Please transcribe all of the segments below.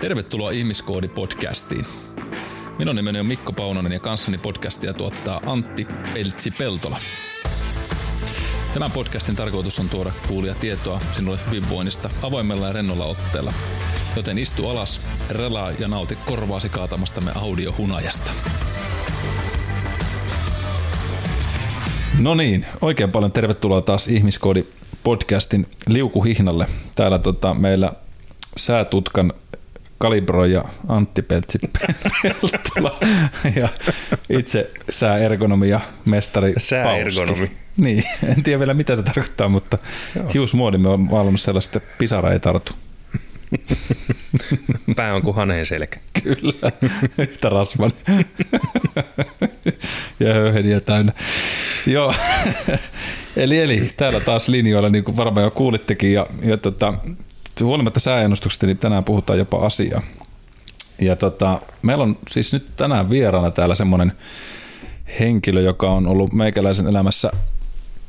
Tervetuloa Ihmiskoodi-podcastiin. Minun nimeni on Mikko Paunonen ja kanssani podcastia tuottaa Antti Peltsi-Peltola. Tämän podcastin tarkoitus on tuoda kuulijatietoa sinulle hyvinvoinnista avoimella ja rennolla otteella. Joten istu alas, relaa ja nauti korvaasi kaatamastamme audiohunajasta. No niin, oikein paljon tervetuloa taas Ihmiskoodi-podcastin liukuhihnalle. Täällä meillä säätutkan kalibroija Antti Peltsi-Peltola ja itse sääergonomia mestari Pauski. Niin, en tiedä vielä mitä se tarkoittaa, mutta hiusmuodimme on maalannut sellaista, että pisara ei tartu. Pää on kuin haneen selkä. Kyllä, yhtä rasvan. Ja höyheniä täynnä. Joo, eli täällä taas linjoilla, niin kuin varmaan jo kuulittekin, ja huolimatta sääennustuksesta, niin tänään puhutaan jopa asiaa. Ja meillä on siis nyt tänään vieraana täällä semmoinen henkilö, joka on ollut meikäläisen elämässä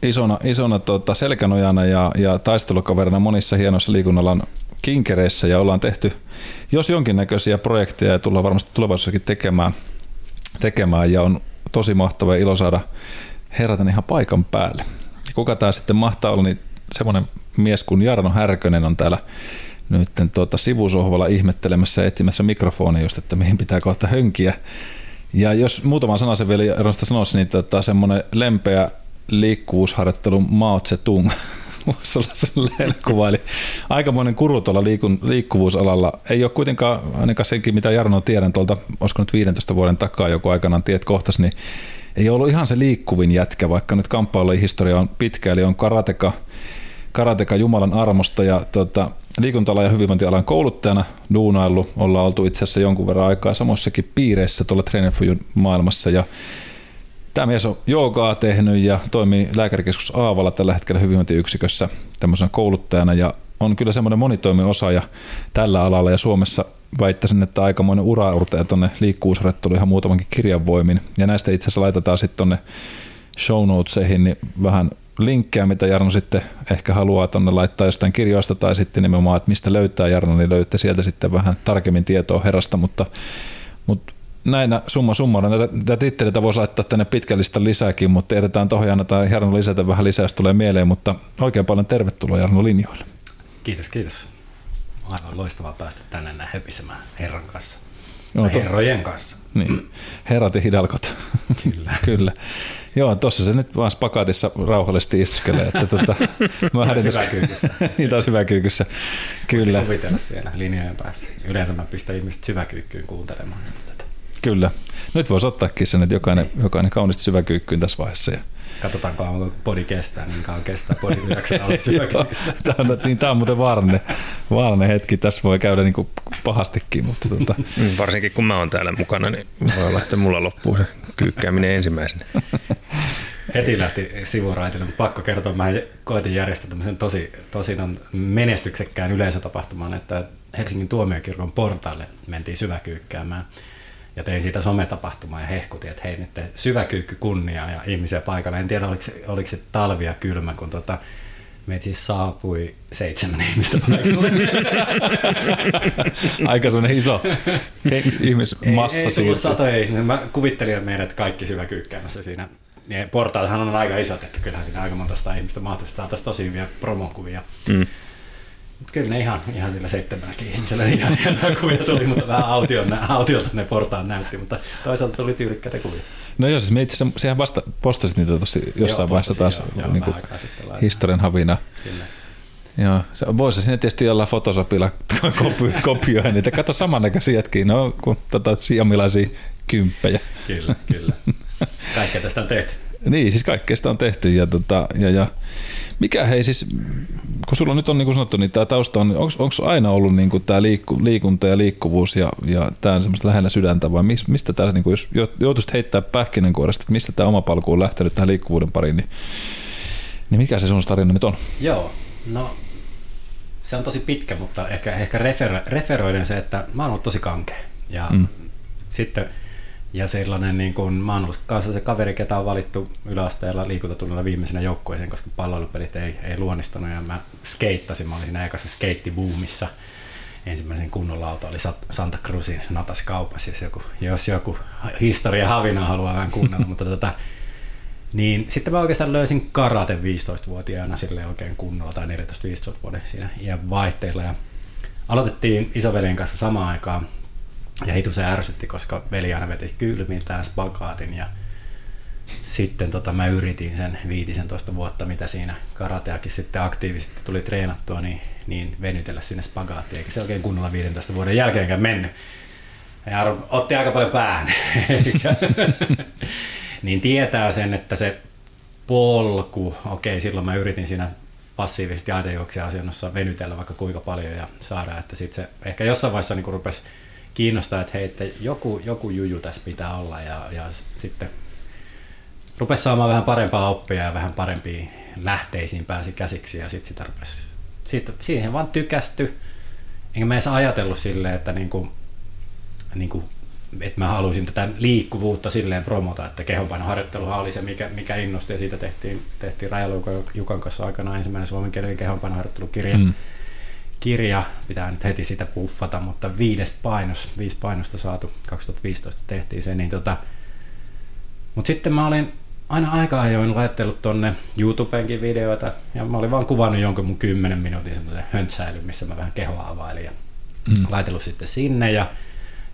isona selkänojana ja taistelukaverina monissa hienoissa liikunnalan kinkereissä, ja ollaan tehty jos jonkinnäköisiä projekteja ja tullaan varmasti tulevaisuudessakin tekemään, ja on tosi mahtava ilo saada herätä ihan paikan päälle. Ja kuka tämä sitten mahtaa olla, niin semmoinen mies kuin Jarno Härkönen on täällä nyt sivusohvalla ihmettelemässä ja etsimässä mikrofonia just, että mihin pitää kohta hönkiä. Ja jos muutaman sanasen vielä Jarnosta sanoisi, niin semmoinen lempeä liikkuvuusharjoittelun Mao Tse-tung voisi olla sellainen kuva. Eli aikamoinen guru tuolla liikkuvuusalalla. Ei ole kuitenkaan, ainakaan senkin mitä Jarno tiedän tuolta, olisiko nyt 15 vuoden takaa joku aikanaan tiet kohtasi, niin ei ollut ihan se liikkuvin jätkä, vaikka nyt kamppailulajihistoria on pitkä, eli on karateka Jumalan armosta ja liikunta-alan ja hyvinvointialan kouluttajana duunaillut. Ollaan oltu itse asiassa jonkun verran aikaa samoissakin piireissä tuolla Trainerfujun maailmassa. Ja tämä mies on joogaa tehnyt ja toimii Lääkärikeskus Aavalla tällä hetkellä hyvinvointiyksikössä tämmöisenä kouluttajana. Ja on kyllä semmoinen monitoimiosaaja tällä alalla, ja Suomessa väittäisin, että aikamoinen uraurtaja tuonne liikkuvuusharjoitteluun ihan muutamankin kirjan voimin. Ja näistä itse asiassa laitetaan sitten tuonne show notesihin niin vähän linkkejä, mitä Jarno sitten ehkä haluaa tuonne laittaa jostain kirjoista tai sitten nimenomaan, että mistä löytää Jarno, niin löytää sieltä sitten vähän tarkemmin tietoa herrasta, mutta näinä summa summana. Tätä titteleitä voisi laittaa tänne pitkällistä lisääkin, mutta jätetään tohon ja annetaan Jarno lisätä vähän lisää, jos tulee mieleen, mutta oikein paljon tervetuloa Jarno linjoille. Kiitos. Aivan loistavaa päästä tänne näin höpisemään herran kanssa. No, herrojen kanssa. Niin. Herrat ja hidalkot. Kyllä. Kyllä. Joo, tuossa se nyt vaan spakaatissa rauhallisesti istuskelee. Että syväkyykyssä. Niin, taas syväkyykyssä. Kyllä. Voin kuvitella siellä linjojen päässä. Yleensä mä pistän ihmiset syväkyykkyyn kuuntelemaan tätä. Kyllä. Nyt voisi ottaakin sen, että jokainen kaunisti syväkyykkyyn tässä vaiheessa. Katsotaan, kun podi kestää, niin kauan kestää podi 9 alle syväkyykyssä. Tämä on muuten vaarallinen hetki. Tässä voi käydä niin kuin pahastikin. Mutta varsinkin kun mä oon täällä mukana, niin voi lähteä mulla loppuun se kyykkääminen ensimmäisenä. Heti lähti sivuraitille, mutta pakko kertoa, mä koitin järjestää tämmöisen tosi menestyksekkään yleisötapahtumaan, että Helsingin tuomiokirkon portaille mentiin syväkyykkäämään. Ja tein siitä sometapahtumaa ja hehkutin, että hei, nyt syväkyykky kunniaa ja ihmisiä paikalla. En tiedä, oliko se talvi ja kylmä, kun meitä siis saapui 7 ihmistä paikalle. Aika sellainen iso ihmismassa. Ei tullut satoja. Mä kuvittelin, että meidät kaikki syväkyykkäämässä siinä. Ja portaathan on aika isot, että kyllähän siinä aika monta sitä ihmistä mahtaisi. Saataisiin tosi hyviä promokuvia. Mm. Kyllä ne ihan sillä 7 ihmisellä ihan hienoja kuvia tuli, mutta vähän autiolta ne portaan näytti, mutta toisaalta tuli tyylikkäitä kuvia. No joo, siis me itse asiassa, sehän vasta postasit niitä jossain vaiheessa taas niinku historian havina. Kyllä. Joo, voisi sinne tietysti jollain Photoshopilla kopioida niitä. Kato samannäköisiä jätkiä, no kun siamilaisia kymppejä. Kyllä. Kaikkea tästä on tehty. Niin, siis kaikkea sitä on tehty. Ja mikä hei siis, kun sulla nyt on niin kuin sanottu, niin tämä tausta on, onko aina ollut niin kuin tämä liikunta ja liikkuvuus ja tämä on semmoista lähellä sydäntä, vai mistä tämä, niin kuin, jos joutuisit heittää pähkinänkuoresta, että mistä tämä oma palku on lähtenyt tähän liikkuvuuden pariin, niin mikä se sun tarina nyt on? Joo, no se on tosi pitkä, mutta ehkä referoiden se, että mä oon ollut tosi kankea ja sitten... Ja sellainen, niin kuin, mä oon ollut kanssa se kaveri, ketä on valittu yläasteella liikuntatunnilla viimeisenä joukkueeseen, koska pallailupelit ei luonnistanut ja mä skeittasin, mä olin siinä ekassa skeittibuumissa. ensimmäisen kunnon lauta oli Santa Cruzin nataskaupassa, jos joku historia havinaa haluaa vähän kuunnella, mutta niin sitten mä oikeastaan löysin karate 15-vuotiaana silleen oikein kunnolla, tai 14-15-vuoden siinä iän vaihteilla, ja aloitettiin isoveljen kanssa samaan aikaan, ja hitusen ärsytti, koska veli aina veti kylmiltään spagaatin, ja sitten mä yritin sen 15 vuotta, mitä siinä karateakin sitten aktiivisesti tuli treenattua, niin venytellä sinne spagaattiin, eikä se oikein kunnolla 15 vuoden jälkeenkään mennyt. Ja otti aika paljon päähän. Niin tietää sen, että se polku, okei, silloin mä yritin siinä passiivisesti aidenjuoksija asennossa venytellä vaikka kuinka paljon ja saada, että sitten se ehkä jossain vaiheessa niin rupesi kiinnostaa, että hei, että joku juju tässä pitää olla ja sitten rupesi saamaan vähän parempaa oppia ja vähän parempiin lähteisiin pääsi käsiksi ja sitten sitä rupesi, siihen vaan tykästy. Enkä mä edes ajatellut silleen, että että mä halusin tätä liikkuvuutta silleen promota, että kehonpainoharjoitteluhan oli se, mikä innosti, ja siitä tehtiin Rajaluuko Jukan kanssa aikanaan ensimmäinen suomenkielinen kehonpainoharjoittelukirja. Pitää nyt heti sitä puffata, mutta 5 painosta saatu, 2015 tehtiin se. Mutta sitten mä olin aina aika ajoin laittellut tonne YouTubeenkin videoita, ja mä olin vaan kuvannut jonkun mun 10 minuutin semmoisen höntsäilyn, missä mä vähän kehoa availin, ja laitellut sitten sinne, ja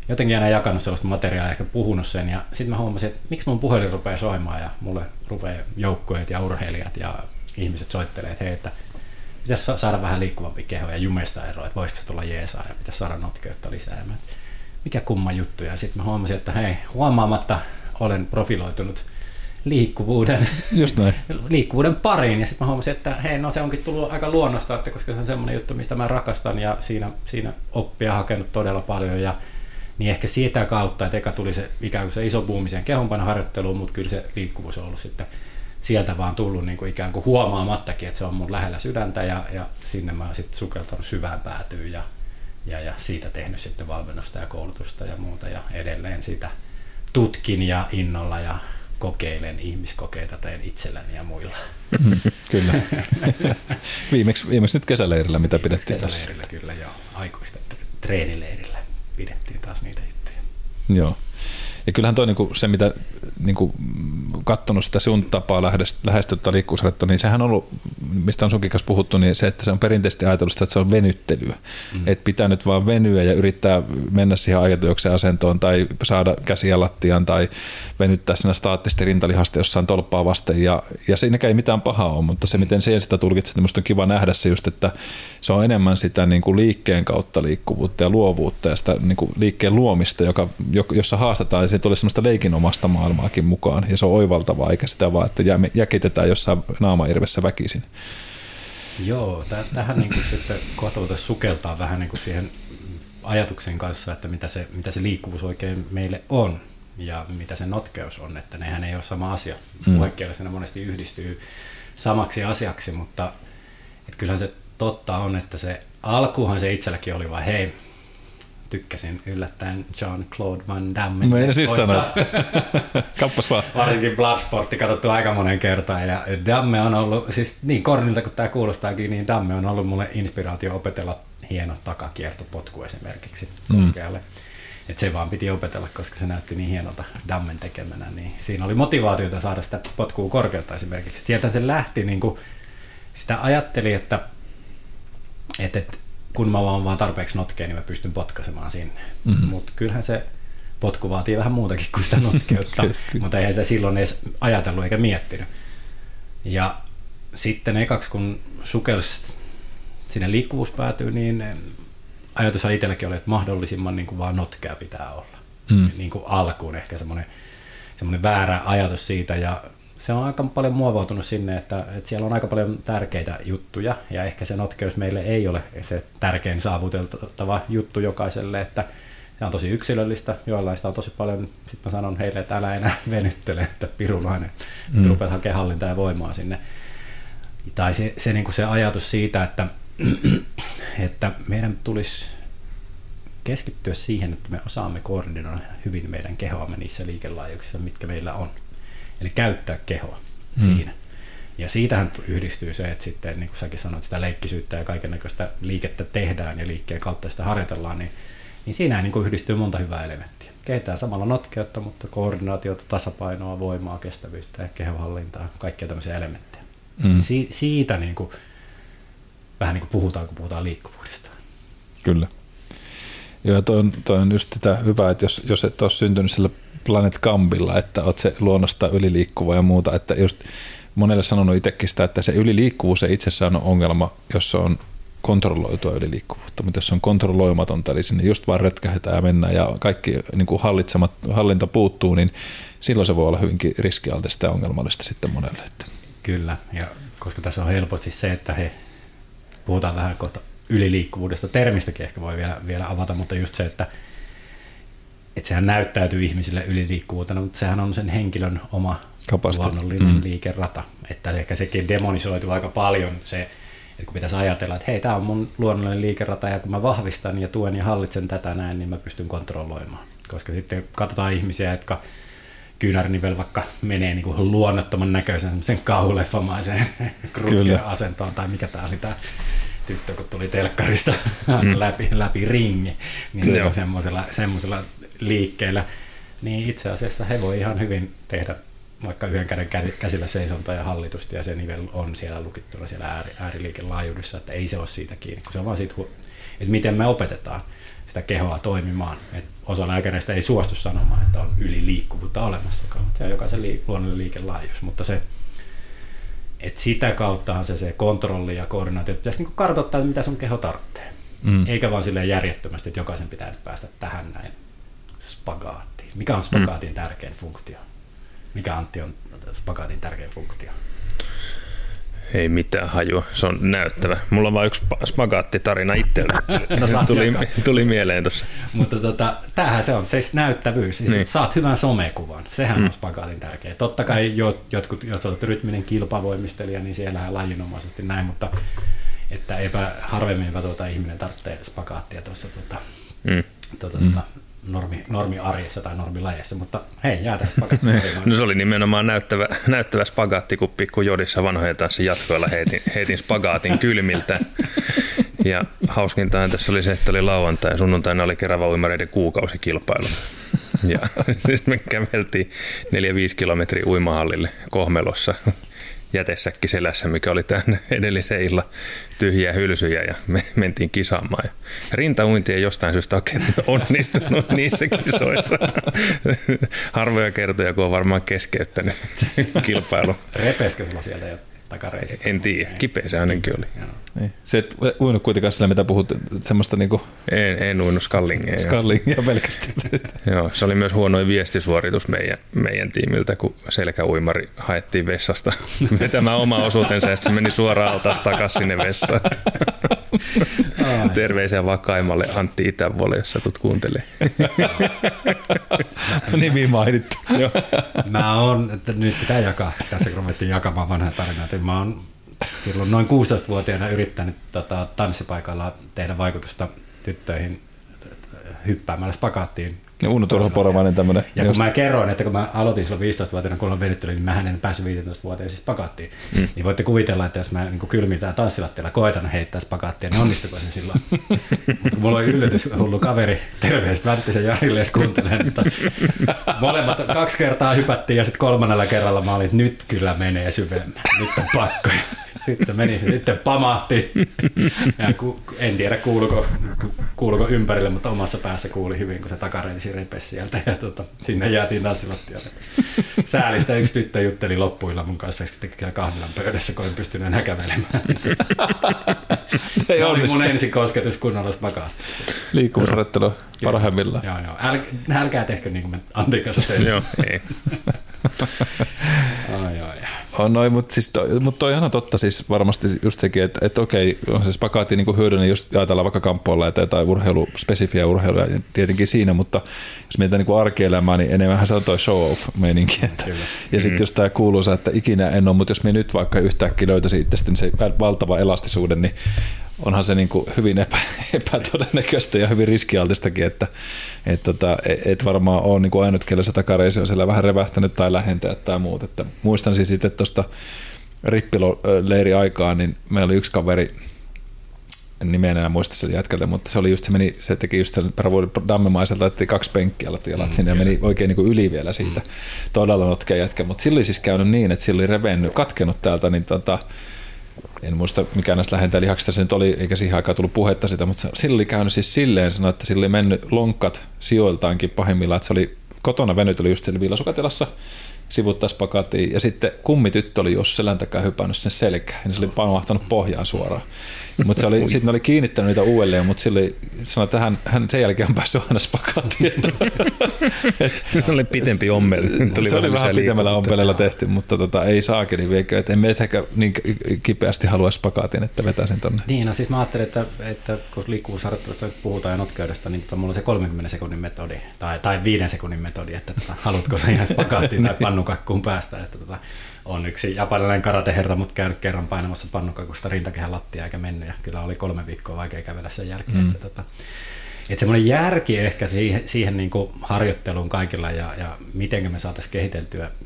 jotenkin aina jakanut sellaista materiaalia, ehkä puhunut sen, ja sitten mä huomasin, että miksi mun puhelin rupeaa soimaan, ja mulle rupeaa joukkueet ja urheilijat ja ihmiset soittelee, että hei, että pitäisi saada vähän liikkuvampi keho ja jumeista eroa, että voisiko se tulla jeesaa ja pitäisi saada notkeutta lisää. Mikä kumma juttu, ja sitten mä huomasin, että hei, huomaamatta olen profiloitunut liikkuvuuden pariin, ja sitten mä huomasin, että hei, no se onkin tullut aika luonnosta, että koska se on semmoinen juttu, mistä mä rakastan, ja siinä oppia hakenut todella paljon, ja niin ehkä sitä kautta, että eka tuli se ikään kuin se iso buumi sen kehonpainoharjoitteluun, mutta kyllä se liikkuvuus on ollut sitten sieltä vaan tullut niin kuin ikään kuin huomaamattakin, että se on mun lähellä sydäntä ja sinne mä oon sitten sukeltanut syvään päätyyn ja siitä tehnyt sitten valmennusta ja koulutusta ja muuta ja edelleen sitä tutkin ja innolla ja kokeilen ihmiskokeita, teen itselläni ja muilla. Kyllä. Viimeksi nyt kesäleirillä, mitä pidettiin tässä. Kesäleirillä kyllä joo, aikuisten treenileirillä. Pidettiin taas niitä juttuja. Joo. Ja kyllähän toi niinku se, mitä niinku katsonut sitä sun tapaa lähestyttää liikkuvuusharjoittelua, niin sehän on ollut, mistä on sunkin kanssa puhuttu, niin se, että se on perinteisesti ajatellut sitä, että se on venyttelyä. Että pitää nyt vaan venyä ja yrittää mennä siihen ajatukseen asentoon tai saada käsiä lattiaan tai venyttää siinä staattisesti rintalihasta jossain tolppaa vasten. Ja siinäkään ei mitään pahaa ole, mutta se, miten siihen sitä tulkitset, niin musta on kiva nähdä se just, että se on enemmän sitä niin kuin liikkeen kautta liikkuvuutta ja luovuutta ja sitä niin kuin liikkeen luomista, jossa haastetaan ja siitä oli semmoista leikin omasta maailmaakin mukaan ja se on oivaltavaa eikä sitä vaan, että jäkitetään jossain naamairvessä väkisin. Joo, tähän niin kuin sitten kohta voitaisiin sukeltaa vähän niin kuin siihen ajatuksen kanssa, että mitä se liikkuvuus oikein meille on ja mitä se notkeus on, että nehän ei ole sama asia. Puhekielessä ne monesti yhdistyy samaksi asiaksi, mutta kyllähän se totta on, että se alkuhan se itselläkin oli vaan hei, tykkäsin yllättäen Jean-Claude Van Damme. Mä en siis sano. Kappas vaan. Varsinkin Bloodsportti katsottu aika monen kertaan. Ja Damme on ollut, siis niin kornilta kuin tämä kuulostaakin, niin Damme on ollut mulle inspiraatio opetella hieno takakiertopotku esimerkiksi korkealle. Että se vaan piti opetella, koska se näytti niin hienolta Dammen tekemänä. Niin siinä oli motivaatiota saada sitä potkua korkealta esimerkiksi. Sieltä se lähti, niin kuin sitä ajatteli, että kun mä oon vaan tarpeeksi notkea, niin mä pystyn potkaisemaan sinne. Mutta kyllähän se potku vaatii vähän muutakin kuin sitä notkeutta, mutta eihän sitä silloin edes ajatellut eikä miettinyt. Ja sitten ekaksi, kun sukelsi sinne liikkuvuus päätyy, niin ajatus itselläkin oli, että mahdollisimman niin kuin vaan notkea pitää olla. Niin kuin alkuun ehkä semmoinen väärä ajatus siitä ja se on aika paljon muovautunut sinne, että siellä on aika paljon tärkeitä juttuja ja ehkä se notkeus meille ei ole se tärkein saavuteltava juttu jokaiselle, että se on tosi yksilöllistä, joillaista on tosi paljon, sitten mä sanon heille, että älä enää venyttele, että pirulainen, että rupeat hakemaan hallintaa ja voimaa sinne. Tai se, niin kuin se ajatus siitä, että meidän tulisi keskittyä siihen, että me osaamme koordinoida hyvin meidän kehoamme niissä liikelaajuuksissa, mitkä meillä on. Eli käyttää kehoa siinä. Ja siitähän yhdistyy se, että sitten, niin kuin säkin sanoit, sitä leikkisyyttä ja kaikennäköistä liikettä tehdään ja liikkeen kautta sitä harjoitellaan, niin siinähän niin kuin yhdistyy monta hyvää elementtiä. Keitään samalla notkeutta, mutta koordinaatiota, tasapainoa, voimaa, kestävyyttä ja kehonhallintaa, kaikkia tämmöisiä elementtejä. Mm. Siitä niin kuin, vähän niin kuin puhutaan, kun puhutaan liikkuvuudesta. Kyllä. Joo, toi on just sitä hyvää, että jos et ole syntynyt sillä Planet Campilla, että oot se luonnosta yliliikkuva ja muuta, että just monelle sanonut itsekin sitä, että se yliliikkuvuus ei itsessään ole ongelma, jos se on kontrolloitua yliliikkuvuutta, mutta jos se on kontrolloimatonta, eli sinne just vaan rötkähetään ja mennään ja kaikki niin kuin hallinta puuttuu, niin silloin se voi olla hyvinkin riskialtista ja ongelmallista sitten monelle. Kyllä, ja koska tässä on helposti se, että puhutaan vähän kohta yliliikkuvuudesta, termistäkin ehkä voi vielä avata, mutta just se, että sehän näyttäytyy ihmisille yliliikkuvuutena, mutta sehän on sen henkilön oma luonnollinen liikerata. Että ehkä sekin demonisoituu aika paljon se, että kun pitäisi ajatella, että hei, tämä on mun luonnollinen liikerata ja kun mä vahvistan ja tuen ja hallitsen tätä näin, niin mä pystyn kontrolloimaan. Koska sitten katsotaan ihmisiä, jotka kyynärnivel vaikka menee niin kuin luonnottoman näköisen sen kauhuleffamaiseen krutkean asentoon tai mikä tämä oli tämä tyttö, kun tuli telkkarista läpi ringi, niin se on semmoisella liikkeellä, niin itse asiassa he voi ihan hyvin tehdä vaikka yhden käden käsillä seisontaa ja hallitusta, ja se nivel on siellä lukittuna siellä ääriliikelaajuudessa, että ei se ole siitä kiinni, kun se on vaan siitä, että miten me opetetaan sitä kehoa toimimaan. Että osa lääkäreistä ei suostu sanomaan, että on yliliikkuvuutta olemassakaan, se on jokaisen luonnollinen liikelaajuus, mutta se, että sitä kauttahan se kontrolli ja koordinaatio pitäisi niin kartoittaa, mitä sun keho tarvitsee, eikä vaan silleen järjettömästi, että jokaisen pitää päästä tähän näin spagaattiin. Mikä on spagaatin tärkein funktio? Mikä, Antti, on spagaatin tärkein funktio? Ei mitään hajua, se on näyttävä. Mulla on vain yksi spagaattitarina itsellä. No, tuli mieleen tuossa. Mutta tämähän se on, se näyttävyys. Siis niin. Saat hyvän somekuvan, sehän on spagaatin tärkeä. Totta kai jotkut, jos olet rytminen kilpavoimistelija, niin siellähän lajinomaisesti näin, mutta että eipä harvemminpä ihminen tarvitsee spagaattia tuossa normiarjessa tai normilajeissa, mutta hei, jää tässä spagaattikuppiin. No, se oli nimenomaan näyttävä spagaattikuppi, kun Jodissa vanhojen tanssin jatkoilla heitin spagaatin kylmiltä. Ja hauskintahan tässä oli se, että oli lauantai ja sunnuntaina oli Kerava uimareiden kuukausikilpailu. Ja sitten me käveltiin 4-5 kilometriä uimahallille Kohmelossa jätesäkki selässä, mikä oli tämän edellisen illan tyhjiä hylsyjä, ja me mentiin kisaamaan. Rintauinti ei jostain syystä oikein onnistunut niissä kisoissa. Harvoja kertoja, kun on varmaan keskeyttänyt kilpailu. Repeskö sulla sieltä jo takareisi? En tiedä, kipeä se ainakin oli. Niin. Se et uinut kuitenkaan sillä, mitä puhut, semmoista niinku... En uinut skallingeja. Skallingeja pelkästään. Joo, se oli myös huonoin viestisuoritus meidän tiimiltä, kun selkäuimari haettiin vessasta vetämään oma osuutensa, ja se meni suoraan altaas takaisin sinne vessaan. Terveisiä vakaimalle Antti Itävoli, jos satut kuuntelee. Nimi mainittu. Nyt pitää jakaa, tässä kun ruvettiin jakamaan vanhaa tarinaa, mä oon silloin noin 16-vuotiaana yrittänyt tanssipaikalla tehdä vaikutusta tyttöihin hyppäämällä spagaattiin. Ja Uno Turhaporovainen tämmöinen. Ja kun mä kerroin, että kun mä aloitin silloin 15-vuotiaana, kun olen venyttynyt, niin mähän en päässyt 15-vuotiaan siis spagaattiin. Niin voitte kuvitella, että jos mä niin kylmiltään tanssilattialla koitan heittää spagaattia, niin onnistuko se silloin? Mutta mulla on yllätyshullu kaveri, terveiset Vänttisen Jarille, jos kuuntelee. Molemmat 2 kertaa hypättiin ja sitten 3. kerralla mä olin, että nyt kyllä menee syvemmän, nyt on pakko. Sitten meni, sitten pamahti. Ja en tiedä kuuluko ympärille, mutta omassa päässä kuuli hyvin, kun se takareisi repesi sieltä ja sinne jäätiin tanssilattialle. Säälistä yksi tyttö jutteli loppuilla mun kanssa sitten kahvilan pöydässä, kun en pystynyt enää kävelemään. Se oli mun ensi kosketus kunnolla spagaattiin. Liikkuvuusharjoittelu parhaimmillaan. Joo. Älkää tehkö niin kuin me Antin kanssa teille. Joo, ei. Mutta toi on ihan totta siis varmasti just sekin, että okei, on se spagaatti niinku hyödyllinen, jos ajatellaan vaikka kamppuilla tai urheiluspesifiä urheiluja tietenkin siinä, mutta jos mietitään niinku arkielämää, niin enemmänhän se on toi show-off-meininki. Ja sitten jos tämä kuuluisa, että ikinä en ole, mutta jos me nyt vaikka yhtäkkiä löytäisi itsestä niin se valtava elastisuuden, niin onhan se niin kuin hyvin epätodennäköistä ja hyvin riskialtistakin, että et varmaan ole niin kuin ainut, kelle se takareisi on siellä vähän revähtänyt tai lähentänyt tai muut. Että muistan siis itse tuosta rippileiri aikaa, niin meillä oli yksi kaveri, nimeä enää muista sen jätkältä, mutta se oli just, se teki just sen dammemaiselta, että kaksi penkkiä laittoi jalat sinne ja meni oikein niin yli vielä siitä. Todella notkea jätkä, mutta sillä oli siis käynyt niin, että sillä oli revennyt, katkenut täältä, niin en muista mikä näistä lähentää lihaksista se nyt oli, eikä siihen aikaan tullut puhetta sitä, mutta sillä oli käynyt siis silleen, sanoi, että sillä oli mennyt lonkkat sijoiltaankin pahimmillaan, että se oli kotona venytellyt just siellä viilasukatilassa, sivuttaa spagatiin ja sitten kummityttö oli jos selän takaa hypännyt sen selkään ja se oli pamahtanut pohjaan suoraan. Mutta se oli, sitten ne oli kiinnittänyt niitä uudelleen, mutta sille sanoi, että hän sen jälkeen on päässyt aina spagatiin. Se oli pitempi ommeli. Se oli vähän pitemmällä ompelella tehty, mutta ei saakeli viekö. En meitäkään niin kipeästi halua spagaatiin, että vetäisin tuonne. Niin, no siis mä ajattelin, että kun liikkuvuusharjoittelusta puhutaan ja notkeudesta, niin mulla on se 30 sekunnin metodi tai 5 sekunnin metodi, että haluatko sä ihan spagaatiin tai pannukakkuun päästä. Että on yksi japanilainen karateherra, mutta käynyt kerran painamassa pannukakusta rintakehän lattia eikä mennyt. Ja kyllä oli 3 viikkoa vaikea kävellä sen jälkeen. Mm. Että semmoinen järki ehkä siihen niin kuin harjoitteluun kaikilla ja miten me saataisiin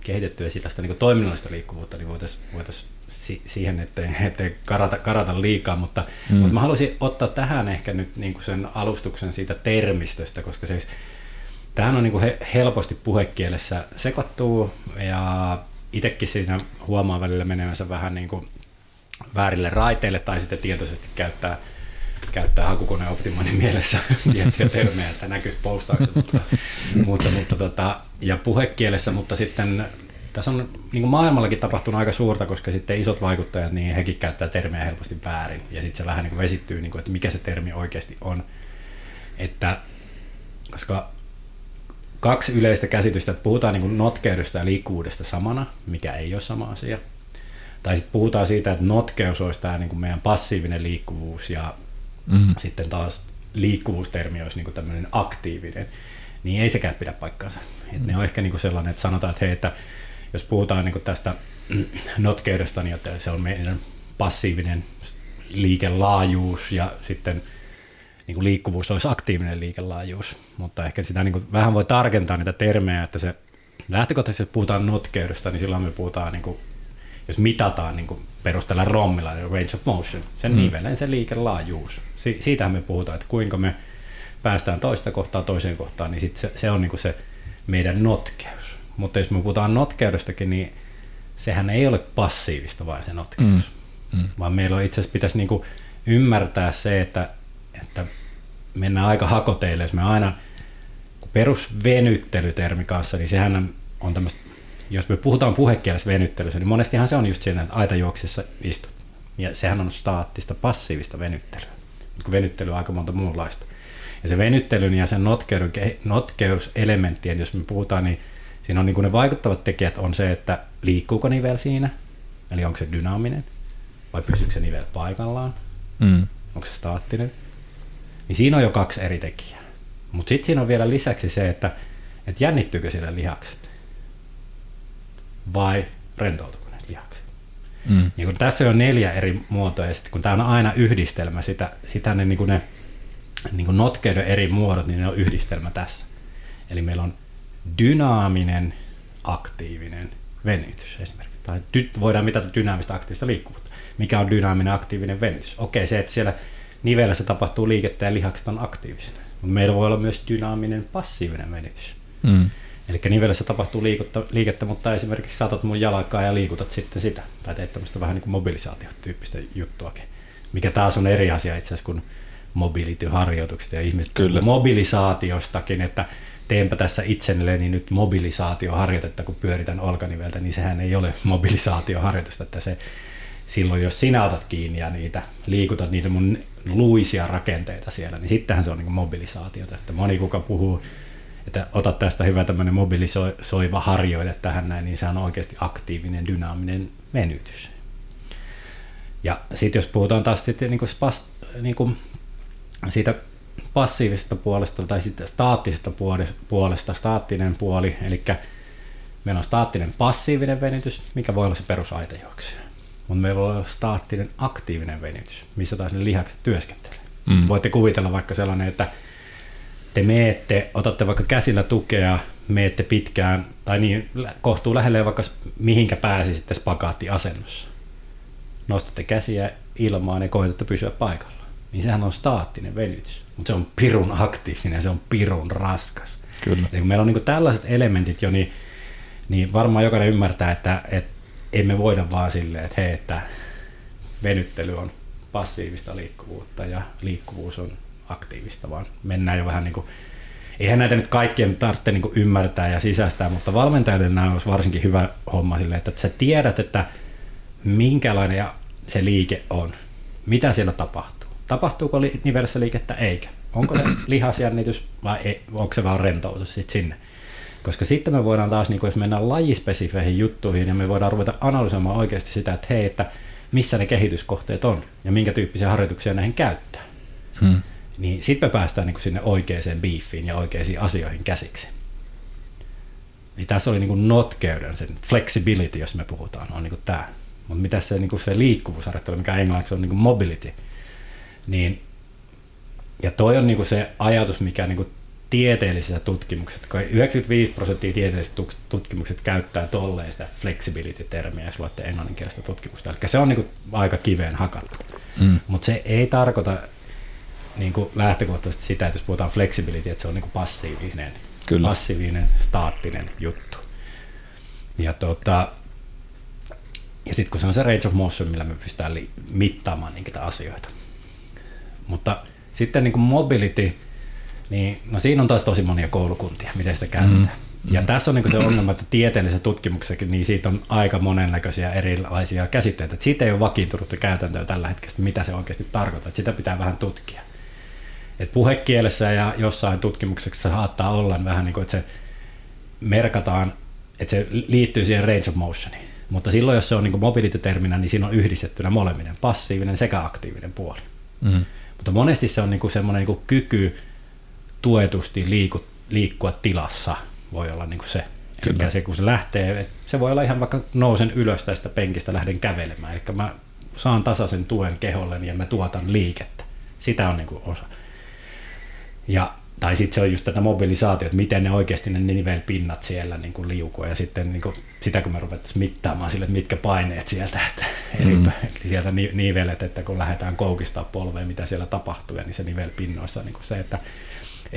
kehitettyä sitä niin toiminnallista liikkuvuutta, niin voitaisiin siihen, ettei karata liikaa. Mutta mä haluaisin ottaa tähän ehkä nyt niin kuin sen alustuksen siitä termistöstä, koska se tämähän on niin kuin helposti puhekielessä sekoittuu ja itsekin siinä huomaa välillä menemänsä vähän niin kuin väärille raiteille tai sitten tietoisesti käyttää hakukoneen optimoinnin mielessä tiettyjä termejä, että näkyisi postaukset, mutta ja puhekielessä, mutta sitten tässä on niin kuin maailmallakin tapahtunut aika suurta, koska sitten isot vaikuttajat, niin hekin käyttää termejä helposti väärin ja sitten se vähän niin kuin vesittyy, niin kuin, että mikä se termi oikeasti on, että koska kaksi yleistä käsitystä, että puhutaan niin kuin notkeudesta ja liikkuvuudesta samana, mikä ei ole sama asia. Tai sitten puhutaan siitä, että notkeus olisi tämä niin kuin meidän passiivinen liikkuvuus ja sitten taas liikkuvuustermi olisi niin kuin tämmöinen aktiivinen. Niin ei sekään pidä paikkaansa. Et ne on ehkä niin kuin sellainen, että sanotaan, että hei, että jos puhutaan niin kuin tästä notkeudesta, niin että se on meidän passiivinen liikelaajuus ja sitten niin liikkuvuus olisi aktiivinen liikelaajuus, mutta ehkä sitä niin kuin vähän voi tarkentaa niitä termejä, että se lähtökohtaisesti, jos puhutaan notkeudesta, niin silloin me puhutaan, niin kuin, jos mitataan niin perusteella rommilla, range of motion, sen niveleen se liikelaajuus. Siitähän me puhutaan, että kuinka me päästään toista kohtaa toiseen kohtaan, niin sit se on niin kuin se meidän notkeus. Mutta jos me puhutaan notkeudestakin, niin sehän ei ole passiivista vaan se notkeus, vaan meillä on itse asiassa pitäisi niin kuin ymmärtää se, että mennään aika hakoteille, jos me aina perusvenyttelytermi kanssa, niin sehän on tämmöistä, jos me puhutaan puhekielessä venyttelyssä, niin monestihan se on just siinä, että aitajuoksissa istut. Ja sehän on staattista, passiivista venyttelyä. Venyttely on aika monta muunlaista. Ja se venyttelyn ja sen notkeuselementtien, jos me puhutaan, niin siinä on niin kuin ne vaikuttavat tekijät on se, että liikkuuko nivel siinä, eli onko se dynaaminen, vai pysyykö se nivel paikallaan, onko se staattinen. Niin siinä on jo 2 eri tekijää. Mutta sitten siinä on vielä lisäksi se, että jännittyykö sille lihakset vai rentoutuuko ne lihakset. Niin kun tässä on 4 eri muotoa ja sitten kun tämä on aina yhdistelmä, sitä ne notkeuden eri muodot, niin ne on yhdistelmä tässä. Eli meillä on dynaaminen, aktiivinen venytys esimerkiksi. Tai voidaan mitata dynaamista aktiivista liikkuvuutta. Mikä on dynaaminen, aktiivinen venytys? Okei, se, että siellä nivelessä tapahtuu liikettä ja lihakset on aktiivisena. Mutta meillä voi olla myös dynaaminen, passiivinen venytys. Eli nivelessä tapahtuu liikettä, mutta esimerkiksi saatat mun jalkaa ja liikutat sitten sitä. Tai teet tämmöistä vähän niin kuin mobilisaatiotyyppistä juttuakin. Mikä taas on eri asia itse asiassa kuin mobility-harjoitukset ja ihmiset. Kyllä. Mobilisaatiostakin, että teenpä tässä itselleni nyt mobilisaatioharjoitetta, kun pyöritän olkaniveltä, niin sehän ei ole mobilisaatioharjoitusta, että se silloin jos sinä otat kiinni ja liikutat niitä mun luisia rakenteita siellä, niin sittenhän se on niin mobilisaatiota. Että moni kuka puhuu, että ota tästä hyvä tämmöinen mobilisoiva harjoite tähän näin, niin se on oikeasti aktiivinen, dynaaminen venytys. Ja sitten jos puhutaan taas niin kuin siitä passiivisesta puolesta tai sitten staattisesta puolesta, staattinen puoli, eli meillä on staattinen passiivinen venytys, mikä voi olla se perusaitajuoksu. Mutta meillä voi olla staattinen aktiivinen venytys, missä taas ne lihakset työskentelee. Voitte kuvitella vaikka sellainen, että te otatte vaikka käsillä tukea, meette pitkään, tai niin kohtuu lähelle vaikka mihinkä pääsi sitten spagaattiasennossa. nostatte käsiä ilmaan ja koetatte pysyä paikalla. Niin sehän on staattinen venytys, mutta se on pirun aktiivinen ja se on pirun raskas. Kyllä. Eli kun meillä on niin kuin tällaiset elementit jo, niin varmaan jokainen ymmärtää, että emme voida vaan silleen, että hei, että venyttely on passiivista liikkuvuutta ja liikkuvuus on aktiivista, vaan mennään jo vähän niin kuin, eihän näitä nyt kaikkien tarvitse niin kuin ymmärtää ja sisäistää, mutta valmentajille nämä olisi varsinkin hyvä homma silleen, että sä tiedät, että minkälainen se liike on, mitä siellä tapahtuu. Tapahtuuko nivelessä liikettä eikä? Onko se lihasjännitys vai ei? Onko se vaan rentoutus sitten sinne? Koska sitten me voidaan taas, niin jos mennään lajispesifeihin juttuihin, ja me voidaan ruveta analysoimaan oikeasti sitä, että hei, että missä ne kehityskohteet on ja minkä tyyppisiä harjoituksia näihin käyttää. Niin sitten me päästään niin sinne oikeaan biiffiin ja oikeisiin asioihin käsiksi. Niin tässä oli niin notkeuden, sen flexibility, jos me puhutaan, on niin tämä. Mutta mitä se, niin se liikkuvuusharjoittelu, mikä englanniksi on niin mobility, niin, ja toi on niin se ajatus, mikä niin tieteellisissä tutkimuksissa, 95% tieteellisistä tutkimukset käyttää tolleen sitä flexibility-termiä, jos luette englanninkielistä tutkimusta. Eli se on niin aika kiveen hakattu. Mutta se ei tarkoita niin lähtökohtaisesti sitä, että jos puhutaan flexibility, että se on niin passiivinen, staattinen juttu. Ja sitten kun se on se range of motion, millä me pystytään mittaamaan niitä asioita. Mutta sitten niin mobility, niin, no siinä on taas tosi monia koulukuntia, miten sitä käytetään. Ja tässä on niin se ongelma, että tieteellisessä tutkimuksessakin niin siitä on aika monennäköisiä erilaisia käsitteitä. Et siitä ei ole vakiintunutta käytäntöä tällä hetkellä, mitä se oikeasti tarkoittaa. Et sitä pitää vähän tutkia. Et puhekielessä ja jossain tutkimuksessa saattaa olla vähän niin kuin, että se merkataan, että se liittyy siihen range of motioniin. Mutta silloin, jos se on niin mobility-terminä, niin siinä on yhdistettynä molemminen, passiivinen sekä aktiivinen puoli. Mutta monesti se on niin semmoinen niin kyky tuetusti liikkua tilassa, voi olla niin se. Eli se, kun se lähtee, se voi olla ihan vaikka nousen ylös tästä penkistä, lähden kävelemään. Eli mä saan tasaisen tuen keholleni ja mä tuotan liikettä. Sitä on niin osa. Tai sitten se on just tätä mobilisaatiota, että miten ne oikeasti ne nivelpinnat siellä niin liukuu. Ja sitten niin sitä, kun me ruvettaisiin mittaamaan sille, että mitkä paineet sieltä, että sieltä nivelet, että kun lähdetään koukistaa polveen, mitä siellä tapahtuu, ja niin se nivelpinnoissa on niin se, että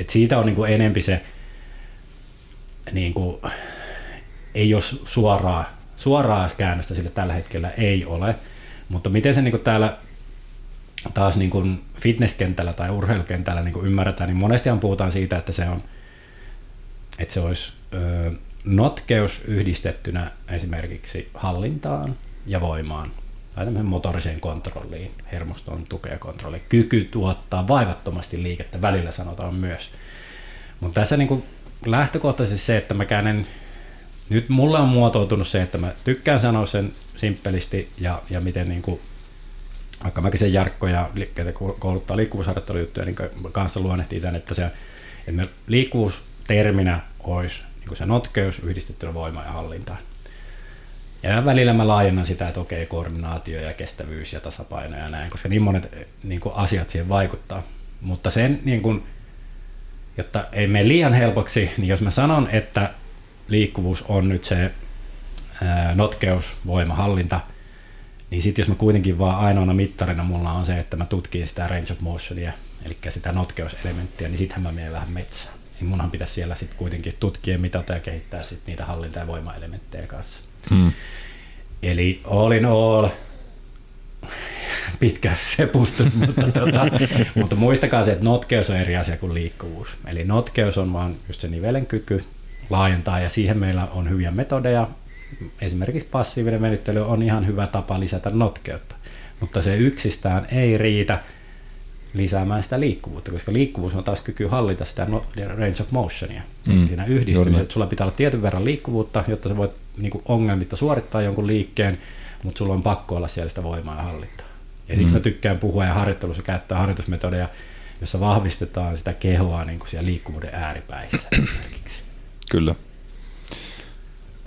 siitä on niin kuin enempi se, niin kuin, ei ole suoraa käännöstä sille tällä hetkellä ei ole, mutta miten se niin kuin täällä taas niin kuin fitnesskentällä tai urheilukentällä niin kuin ymmärretään, niin monestihan puhutaan siitä, että se olisi notkeus yhdistettynä esimerkiksi hallintaan ja voimaan tai tämmöiseen motoriseen kontrolliin, hermoston tukea kontrolliin, kyky tuottaa vaivattomasti liikettä, välillä sanotaan myös. Mutta tässä niin kuin lähtökohtaisesti se, että mä käännen, nyt mulle on muotoutunut se, että mä tykkään sanoa sen simppelisti ja miten niin kuin, vaikka mäkin sen Jarkko ja liikkeitä kouluttaa liikkuvuusharjoittelujuttuja, niin kanssa luonnehtii tämän, että se että liikkuvuusterminä olisi niin kuin se notkeus yhdistettynä voimaan ja hallintaan. Ja välillä mä laajennan sitä, että okei, koordinaatio ja kestävyys ja tasapaino ja näin, koska niin monet niin kuin asiat siihen vaikuttaa. Mutta sen, niin kuin, jotta ei mene liian helpoksi, niin jos mä sanon, että liikkuvuus on nyt se notkeus, voima, hallinta, niin sitten jos mä kuitenkin vaan ainoana mittarina mulla on se, että mä tutkin sitä range of motionia, eli sitä notkeuselementtiä, niin sittenhän mä menen vähän metsään. Niin munhan pitäisi siellä sitten kuitenkin tutkia, mitata ja kehittää sit niitä hallinta- ja voimaelementtejä kanssa. Eli all in all, pitkä sepustus, mutta, mutta muistakaa se, että notkeus on eri asia kuin liikkuvuus. Eli notkeus on vaan just se nivelen kyky laajentaa, ja siihen meillä on hyviä metodeja. Esimerkiksi passiivinen venyttely on ihan hyvä tapa lisätä notkeutta, mutta se yksistään ei riitä lisäämään sitä liikkuvuutta, koska liikkuvuus on taas kyky hallita sitä range of motionia. Siinä yhdistymisessä, että sulla pitää olla tietyn verran liikkuvuutta, jotta sä voit niin kuin ongelmitta suorittaa jonkun liikkeen, mutta sulla on pakko olla siellä sitä voimaa ja hallintaa. Ja siksi mä tykkään puhua ja harjoittelussa käyttää harjoitusmetodeja, jossa vahvistetaan sitä kehoa niin kuin siellä liikkuvuuden ääripäissä esimerkiksi. Kyllä.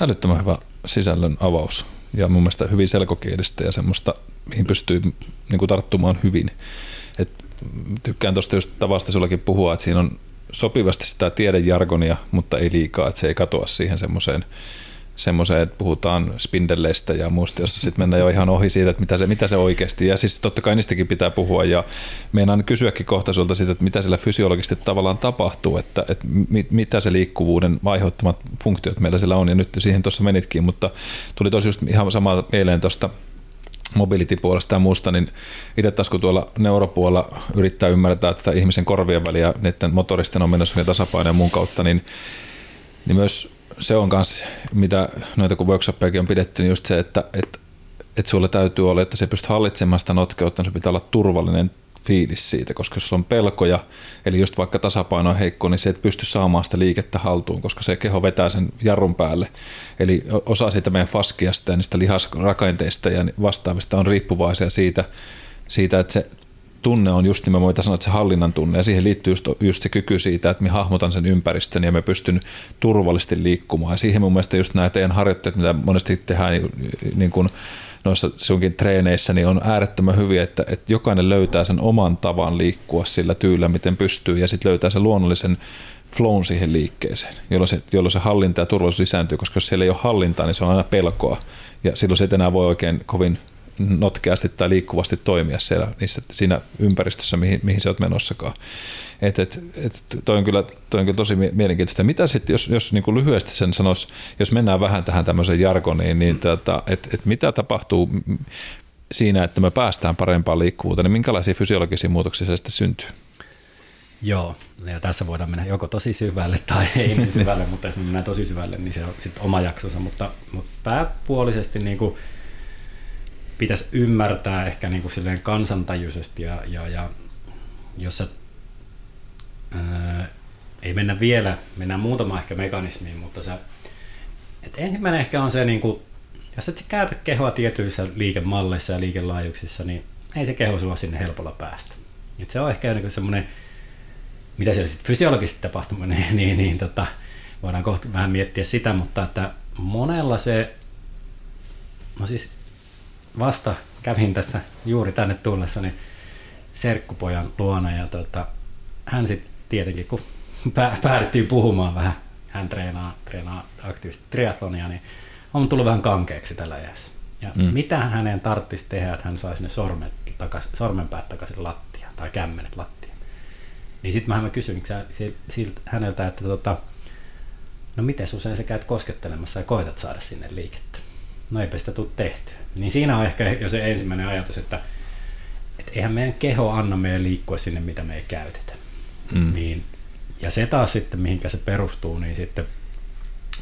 Älyttömän hyvä sisällön avaus ja mun mielestä hyvin selkokielistä ja semmoista, mihin pystyy niin kuin tarttumaan hyvin. Et tykkään tuosta just tavasta sullakin puhua, että siinä on sopivasti sitä tiedejargonia, mutta ei liikaa, että se ei katoa siihen semmoiseen semmoiseen, että puhutaan spindeleistä ja muusta, jossa sitten mennään jo ihan ohi siitä, että mitä se oikeasti. Ja siis totta kai niistäkin pitää puhua ja meinaan kysyäkin kohta sulta siitä, että mitä siellä fysiologisesti tavallaan tapahtuu, että mitä se liikkuvuuden aiheuttamat funktiot meillä siellä on. Ja nyt siihen tuossa menitkin, mutta tuli tosi just ihan sama eilen tuosta mobility-puolesta ja muusta, niin itse taas kun tuolla neuropuolella yrittää ymmärtää tätä ihmisen korvien väliä, niiden motoristen on menossa tasapainoja muun kautta, niin myös se on myös, mitä noita kun workshoppejakin on pidetty, niin just se, että sulla täytyy olla, että se pystyt hallitsemaan sitä notkeutta, niin se pitää olla turvallinen fiilis siitä, koska jos sulla on pelkoja, eli just vaikka tasapaino on heikko, niin se et pysty saamaan sitä liikettä haltuun, koska se keho vetää sen jarrun päälle. Eli osa siitä meidän faskiasta ja niistä lihasrakenteista ja vastaavista on riippuvaisia siitä, että se tunne on just nimenomaan, mitä sanoit, että se hallinnan tunne, ja siihen liittyy just se kyky siitä, että me hahmotan sen ympäristön ja me pystyn turvallisesti liikkumaan. Ja siihen mun mielestä just nämä teidän harjoitteet, mitä monesti tehdään niin kuin noissa sunkin treeneissä, niin on äärettömän hyviä, että jokainen löytää sen oman tavan liikkua sillä tyylillä, miten pystyy, ja sitten löytää sen luonnollisen flown siihen liikkeeseen, jolloin se hallinta ja turvallisuus lisääntyy, koska jos siellä ei ole hallintaa, niin se on aina pelkoa, ja silloin se enää voi oikein kovin notkeasti tai liikkuvasti toimia siellä, siinä ympäristössä, mihin sä oot menossakaan. Toi on kyllä tosi mielenkiintoista. Mitä sitten, jos niin kuin lyhyesti sen sanoisi, jos mennään vähän tähän tämmöiseen jargoniin, niin mitä tapahtuu siinä, että me päästään parempaan liikkuvuuteen, niin minkälaisia fysiologisia muutoksia se sitten syntyy? Joo, ja tässä voidaan mennä joko tosi syvälle tai ei niin syvälle, mutta jos me mennään tosi syvälle, niin se on sitten oma jaksonsa, mutta pääpuolisesti niin kuin pitäisi ymmärtää ehkä niin kuin silleen kansantajuisesti ja jos ei mennä vielä, mennään muutamaan ehkä mekanismiin, mutta ensimmäinen ehkä on se, niin kuin, jos et sä käytä kehoa tietyissä liikemalleissa ja liikelaajuuksissa, niin ei se keho sulla sinne helpolla päästä. Et se on ehkä niin semmoinen, mitä siellä sitten fysiologisesti tapahtuu, niin voidaan kohta vähän miettiä sitä, mutta että monella se, no siis vasta kävin tässä juuri tänne tullessani serkkupojan luona ja hän sitten tietenkin, kun päädyttiin puhumaan vähän, hän treenaa aktiivisesti triathlonia, niin on tullut vähän kankeeksi tällä iässä. Ja mitä hänen tarvitsisi tehdä, että hän saisi ne sormenpäät takaisin lattiaan tai kämmenet lattiaan. Niin sitten mä kysyin häneltä, että no miten usein sä käyt koskettelemassa ja koetat saada sinne liikettä. No eipä sitä tule tehtyä. Niin siinä on ehkä jo se ensimmäinen ajatus, että eihän meidän keho anna meidän liikkua sinne, mitä me ei käytetä. Niin, ja se taas sitten, mihinkä se perustuu, niin sitten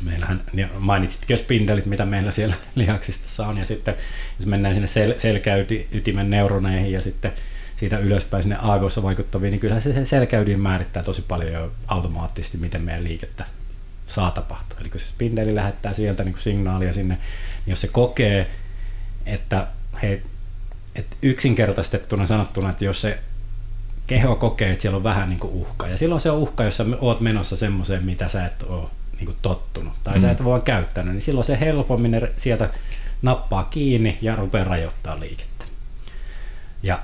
meillähän, mainitsitkin jo spindelit, mitä meillä siellä lihaksissa on, ja sitten jos mennään sinne selkäytimen neuroneihin ja sitten siitä ylöspäin sinne aivoissa vaikuttaviin, niin kyllähän se selkäydin määrittää tosi paljon jo automaattisesti, miten meidän liikettä saa tapahtua. Eli kun se spindeli lähettää sieltä niin kuin signaalia sinne, niin jos se kokee, että yksinkertaistettuna sanottuna, että jos se keho kokee, että siellä on vähän niin kuin uhkaa, ja silloin se on uhka, jos sä oot menossa semmoiseen, mitä sä et ole niin kuin tottunut, tai sä et voi käyttänyt, niin silloin se helpommin sieltä nappaa kiinni ja rupeaa rajoittamaan liikettä. Ja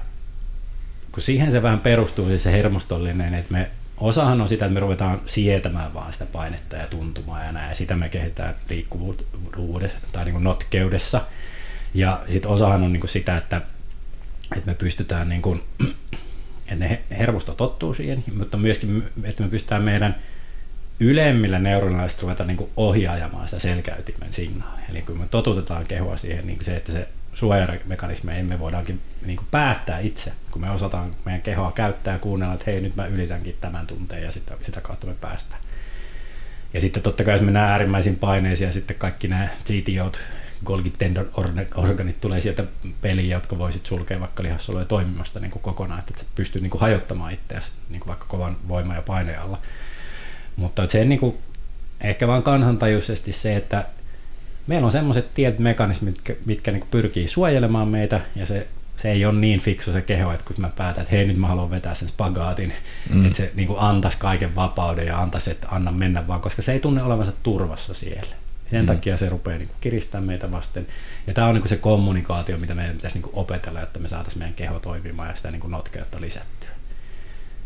kun siihen se vähän perustuu, siis se hermostollinen, että me osahan on sitä, että me ruvetaan sietämään vaan sitä painetta ja tuntumaan ja näin, ja sitä me kehitetään liikkuvuudessa tai niin kuin notkeudessa, ja sitten osahan on niin kuin sitä, että me pystytään niin kuin, että ne hermosto tottuu siihen, mutta myöskin, että me pystytään meidän ylemmillä neuronaista ruveta niin ohjaajamaan sitä selkäytimen signaalia. Eli kun me totutetaan kehoa siihen, niin se, että se suojamekanismi me voidaankin niin päättää itse, kun me osataan meidän kehoa käyttää ja kuunnella, että hei, nyt mä ylitänkin tämän tunteen, ja sitä kautta me päästään. Ja sitten totta kai, jos mennään äärimmäisiin paineisiin, ja sitten kaikki nämä GTOt, Golgi tendon organit tulee sieltä peliä, jotka voisit sulkea vaikka lihassoluja toimimasta niin kuin kokonaan, että sä pystyt niin kuin hajottamaan itseäsi niin kuin vaikka kovan voiman ja paineen alla. Mutta se niin kuin, ehkä vaan kansantajuisesti se, että meillä on semmoiset tietyt mekanismit, mitkä niin kuin pyrkii suojelemaan meitä, ja se ei ole niin fiksu se keho, että kun mä päätän, että hei, nyt mä haluan vetää sen spagaatin, että se niin kuin antaisi kaiken vapauden ja antaisi, että anna mennä vaan, koska se ei tunne olevansa turvassa siellä. Sen takia se rupeaa niin kuin kiristämään meitä vasten. Ja tämä on niin kuin se kommunikaatio, mitä meidän pitäisi niin kuin opetella, jotta me saataisiin meidän keho toimimaan ja sitä niin kuin notkeutta lisättyä.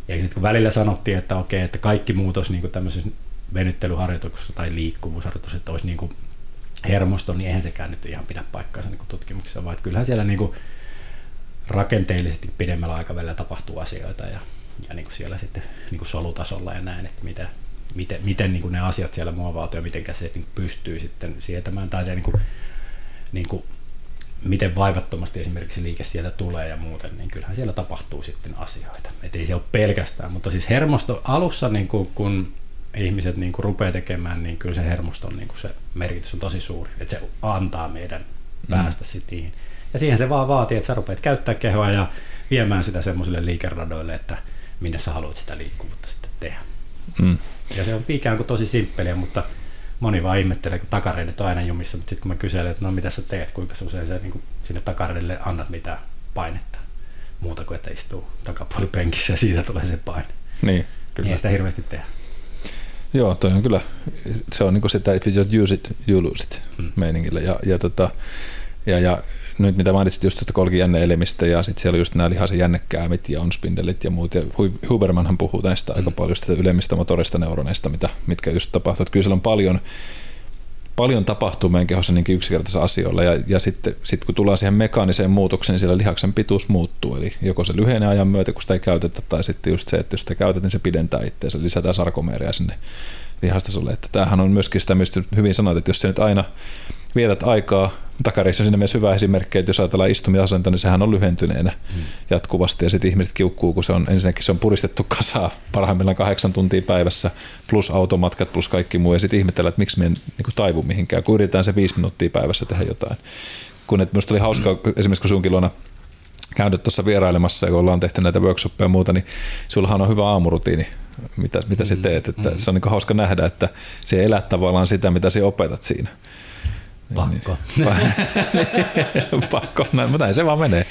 Ja sitten kun välillä sanottiin, että okei, että kaikki muutos niin kuin tämmöisessä venyttelyharjoituksessa tai liikkuvuusharjoituksessa, että olisi niin kuin hermosto, niin eihän sekään nyt ihan pidä paikkaansa niin tutkimuksessa, vaan kyllähän siellä niin kuin rakenteellisesti pidemmällä aikavälillä tapahtuu asioita ja niin kuin siellä sitten niin kuin solutasolla ja näin, että miten niin kuin ne asiat siellä muovautuu ja mitenkä se niin kuin pystyy sitten sietämään tai niin kuin miten vaivattomasti esimerkiksi liike sieltä tulee ja muuten, niin kyllähän siellä tapahtuu sitten asioita. Et ei se ole pelkästään, mutta siis hermosto alussa, niin kun ihmiset niin rupeaa tekemään, niin kyllä se hermoston niin se merkitys on tosi suuri, että se antaa meidän päästä sitiin. Ja siihen se vaan vaatii, että sä rupeat käyttää kehoa ja viemään sitä semmoisille liikeradoille, että minne sä haluat sitä liikkuvuutta sitten tehdä. Ja se on ikään kuin tosi simppeliä, mutta moni vaan ihmettelee, kun takareidet on aina jumissa, mutta sitten kun mä kyselen, että no mitä sä teet, kuinka usein sä niin sinne takareidelle annat mitään painetta muuta kuin, että istuu takapuolipenkissä ja siitä tulee se paine. Niin, kyllä. Ei sitä hirveästi tehdä. Joo, toi on kyllä, se on niin sitä if you don't use it, you lose it meiningillä. Ja nyt mitä mainitsit just tuosta kolkijänne-elimistä ja sitten siellä on just nämä lihasjännekäämit ja on-spindelit ja muut. Ja Hubermanhan puhuu näistä aika paljon ylemmistä motorista neuroneista, mitkä just tapahtuu. Että kyllä siellä on paljon tapahtuu meidän kehossa niinkin yksinkertaisilla asioilla. Ja sitten kun tullaan siihen mekaaniseen muutokseen, niin siellä lihaksen pituus muuttuu. Eli joko se lyhenee ajan myötä, kun sitä ei käytetä, tai sitten just se, että jos sitä käytetään, niin se pidentää itseänsä, lisätään sarkomeeria sinne lihastasolle. Että tämähän on myöskin sitä, mistä hyvin sanoit, että jos se nyt aina vietät aikaa, takareissa on siinä mielessä hyvä esimerkki, että jos ajatellaan istumisasento, niin sehän on lyhentyneenä jatkuvasti ja sitten ihmiset kiukkuu, kun se on ensinnäkin se on puristettu kasaan parhaimmillaan 8 tuntia päivässä plus automatkat plus kaikki muu ja sitten ihmetellään, että miksi me en niin taivu mihinkään, kun yritetään se 5 minuuttia päivässä tehdä jotain. Minusta oli hauskaa, esimerkiksi kun sunkin luona käynyt tuossa vierailemassa ja kun ollaan tehty näitä workshoppeja ja muuta, niin sinullahan on hyvä aamurutiini, mitä sä teet. Että se on niin hauska nähdä, että se elää tavallaan sitä, mitä sä opetat siinä. Pakko. Pakko, mutta näin se vaan menee.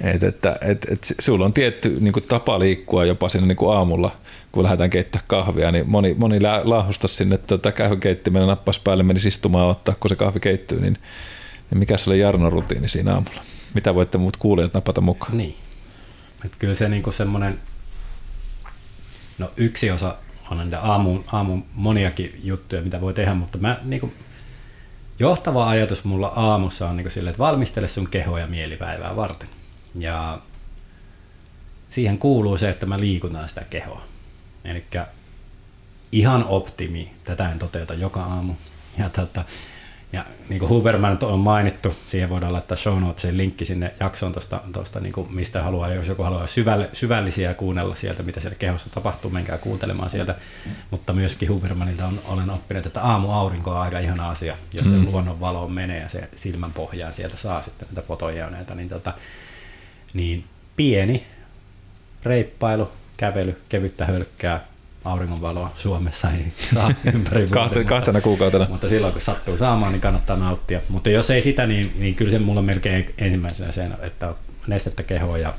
Et sulla on tietty niin kuin tapa liikkua jopa siinä niin kuin aamulla, kun lähdetään keittää kahvia, niin moni laahustaisi sinne kahvinkeittimen nappas päälle, menisi istumaan ottaa, kun se kahvi keittyy, niin mikä se oli Jarnon rutiini siinä aamulla? Mitä voitte muut kuulijat napata mukaan? Niin. Et kyllä se niinku semmoinen, no yksi osa on näitä aamun moniakin juttuja, mitä voi tehdä, mutta mä niinku johtava ajatus mulla aamussa on niin silleen, että valmistele sun kehoa ja mielipäivää varten. Ja siihen kuuluu se, että mä liikutan sitä kehoa. Eli ihan optimi, tätä en toteuta joka aamu. Ja niin kuin Huberman on mainittu, siihen voidaan laittaa show notesiin linkki sinne jaksoon tuosta niin kuin mistä haluaa, jos joku haluaa syvällisiä kuunnella sieltä, mitä siellä kehossa tapahtuu, menkää kuuntelemaan sieltä. Mutta myöskin Hubermanilta olen oppinut, että aamuaurinko on aika ihana asia, jos se luonnonvaloon menee ja se silmän pohjaa sieltä saa sitten näitä fotojääneitä, niin pieni reippailu, kävely, kevyttä hölkkää, auringonvaloa Suomessa ei saa ympäri vuoden, kahtena kuukautena. Mutta silloin kun sattuu saamaan, niin kannattaa nauttia. Mutta jos ei sitä, niin kyllä se mulla on melkein ensimmäisenä se, että nestettä kehoa ja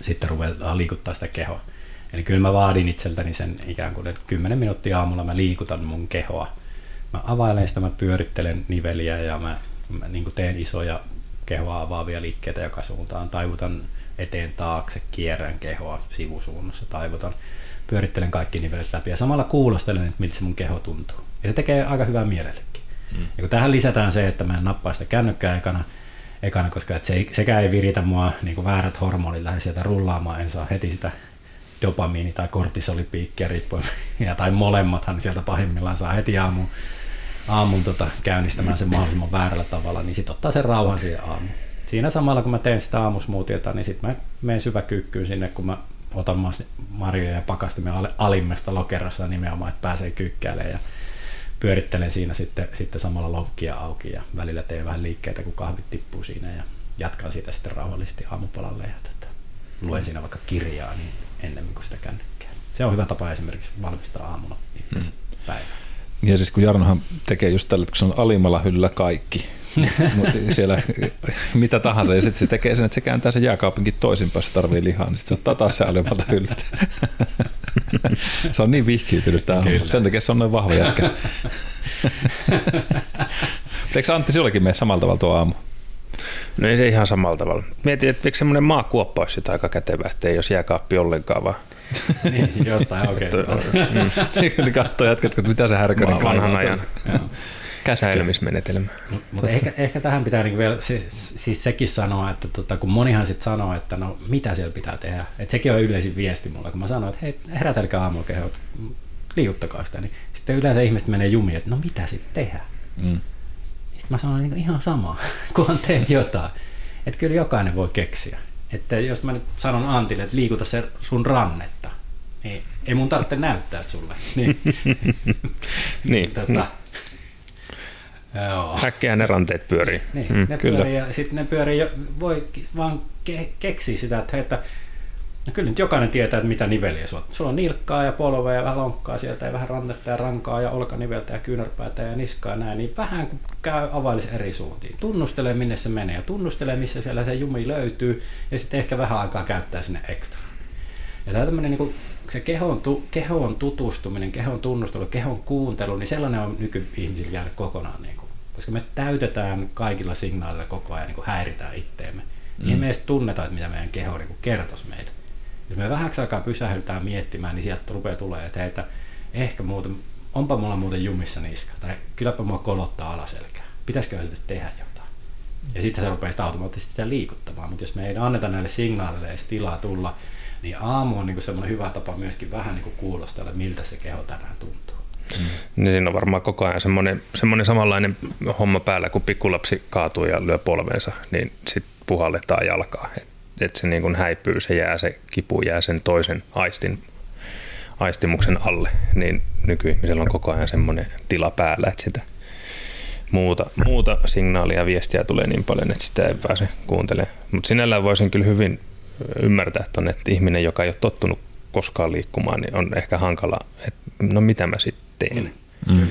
sitten ruvetaan liikuttaa sitä kehoa. Eli kyllä mä vaadin itseltäni sen ikään kuin, että 10 minuuttia aamulla mä liikutan mun kehoa. Mä availen sitä, mä pyörittelen niveliä ja mä niin kuin teen isoja kehoa avaavia liikkeitä joka suuntaan. Taivutan eteen taakse, kierrän kehoa sivusuunnassa, taivutan. Pyörittelen kaikki nivelet läpi ja samalla kuulostelen, että miltä se mun keho tuntuu. Ja se tekee aika hyvää mielellekin. Ja kun tähän lisätään se, että mä en nappaa sitä kännykkää ekana koska et sekään ei viritä mua niin kuin väärät hormonit lähde sieltä rullaamaan. En saa heti sitä dopamiini- tai kortisolipiikkiä riippuen. Tai molemmathan sieltä pahimmillaan saa heti aamun käynnistämään sen mahdollisimman väärällä tavalla. Niin sit ottaa sen rauhan siihen aamuun. Siinä samalla kun mä teen sitä aamusmuutiota, niin sit mä menen syväkyykkyyn sinne, kun mä otan marjoja ja pakastimia alimmesta lokerossa nimenomaan, että pääsee kyykkäilemään ja pyörittelen siinä sitten samalla lonkkia auki ja välillä teen vähän liikkeitä, kun kahvit tippuu siinä ja jatkan siitä sitten rauhallisesti aamupalalle ja luen siinä vaikka kirjaa niin ennemmin kuin sitä kännykkää. Se on hyvä tapa esimerkiksi valmistaa aamulla itse päivää. Ja siis kun Jarnohan tekee just tällä, kun se on alimmalla hyllyllä kaikki, siellä mitä tahansa, ja sitten se tekee sen, että se kääntää sen jääkaapinkin toisinpäin, se tarvii lihaa, niin sitten se ottaa taas se alimmalta hyllyltä. Se on niin vihkiytynyt tämä homma, sen takia se on noin vahva jätkä. Eikö Antti sinullekin mene samalla tavalla tuo aamu? No ei se ihan samalla tavalla. Mietin, että eikö semmoinen maakuoppa olisi jotain aika kätevää, ettei jos jääkaappi ollenkaan vaan. Niin, jostain oikein. Niin katsoo jätkät, mitä se Härkönen vanhan ajan. Käsäilymismenetelmä. Mutta ehkä tähän pitää niinku vielä siis sekin sanoa, että kun monihan sitten sanoo, että no mitä siellä pitää tehdä. Et sekin on yleisin viesti mulla, kun mä sanon, että hei, herätelkää aamulla kehoa, liikuttakaa sitä. Niin sitten yleensä ihmiset menee jumiin, että no mitä sitten tehdä. Mm. Sitten mä sanon niinku ihan sama, kunhan teet jotain. Että kyllä jokainen voi keksiä. Että jos mä nyt sanon Antille, että liikuta se sun rannetta, niin ei mun tarvitse näyttää sulle. Niin. Äkkiä ne ranteet pyörii. Niin, ne kyllä. Pyörii ja sitten ne pyörii, voi vaan keksiä sitä, että no kyllä nyt jokainen tietää, että mitä niveliä sulla on. Sulla on nilkkaa ja polvea ja vähän lonkkaa sieltä ja vähän rannetta ja rankaa ja olkaniveltä ja kyynärpäätä ja niskaa ja näin, niin vähän kun käy availisi eri suuntiin. Tunnustele minne se menee ja tunnustele missä siellä se jumi löytyy ja sitten ehkä vähän aikaa käyttää sinne ekstra. Ja tämä tämmöinen niin se kehon tutustuminen, kehon tunnustelu, kehon kuuntelu, niin sellainen on nykyihmisillä jäänyt kokonaan. Niin kuin, koska me täytetään kaikilla signaaleilla koko ajan, niin häiritään itteemme. Niin me edes tunnetaan, että mitä meidän keho niin kertoisi meille. Jos me vähäksi aikaa pysähdytään miettimään, niin sieltä rupeaa tulemaan, että ehkä muuten, onpa mulla muuten jumissa niska, tai kylläpä mua kolottaa alaselkää, pitäisikö sitten tehdä jotain. Ja sitten se rupeaa sitä automaattisesti sitä liikuttamaan, mutta jos me ei anneta näille signaaleille edes tilaa tulla, niin aamu on niin semmoinen hyvä tapa myöskin vähän niin kuulostella, miltä se keho tänään tuntuu. Niin siinä on varmaan koko ajan semmoinen samanlainen homma päällä, kun pikkulapsi kaatuu ja lyö polvensa, niin sitten puhalletaan jalkaa. Että se niin kuin häipyy, se kipu jää sen toisen aistimuksen alle, niin nykyihmisellä on koko ajan semmoinen tila päällä, että sitä muuta signaalia ja viestiä tulee niin paljon, että sitä ei pääse kuuntelemaan. Mutta sinällään voisin kyllä hyvin ymmärtää tuonne, että ihminen, joka ei ole tottunut koskaan liikkumaan, niin on ehkä hankala, että no mitä mä sitten teen. Mm.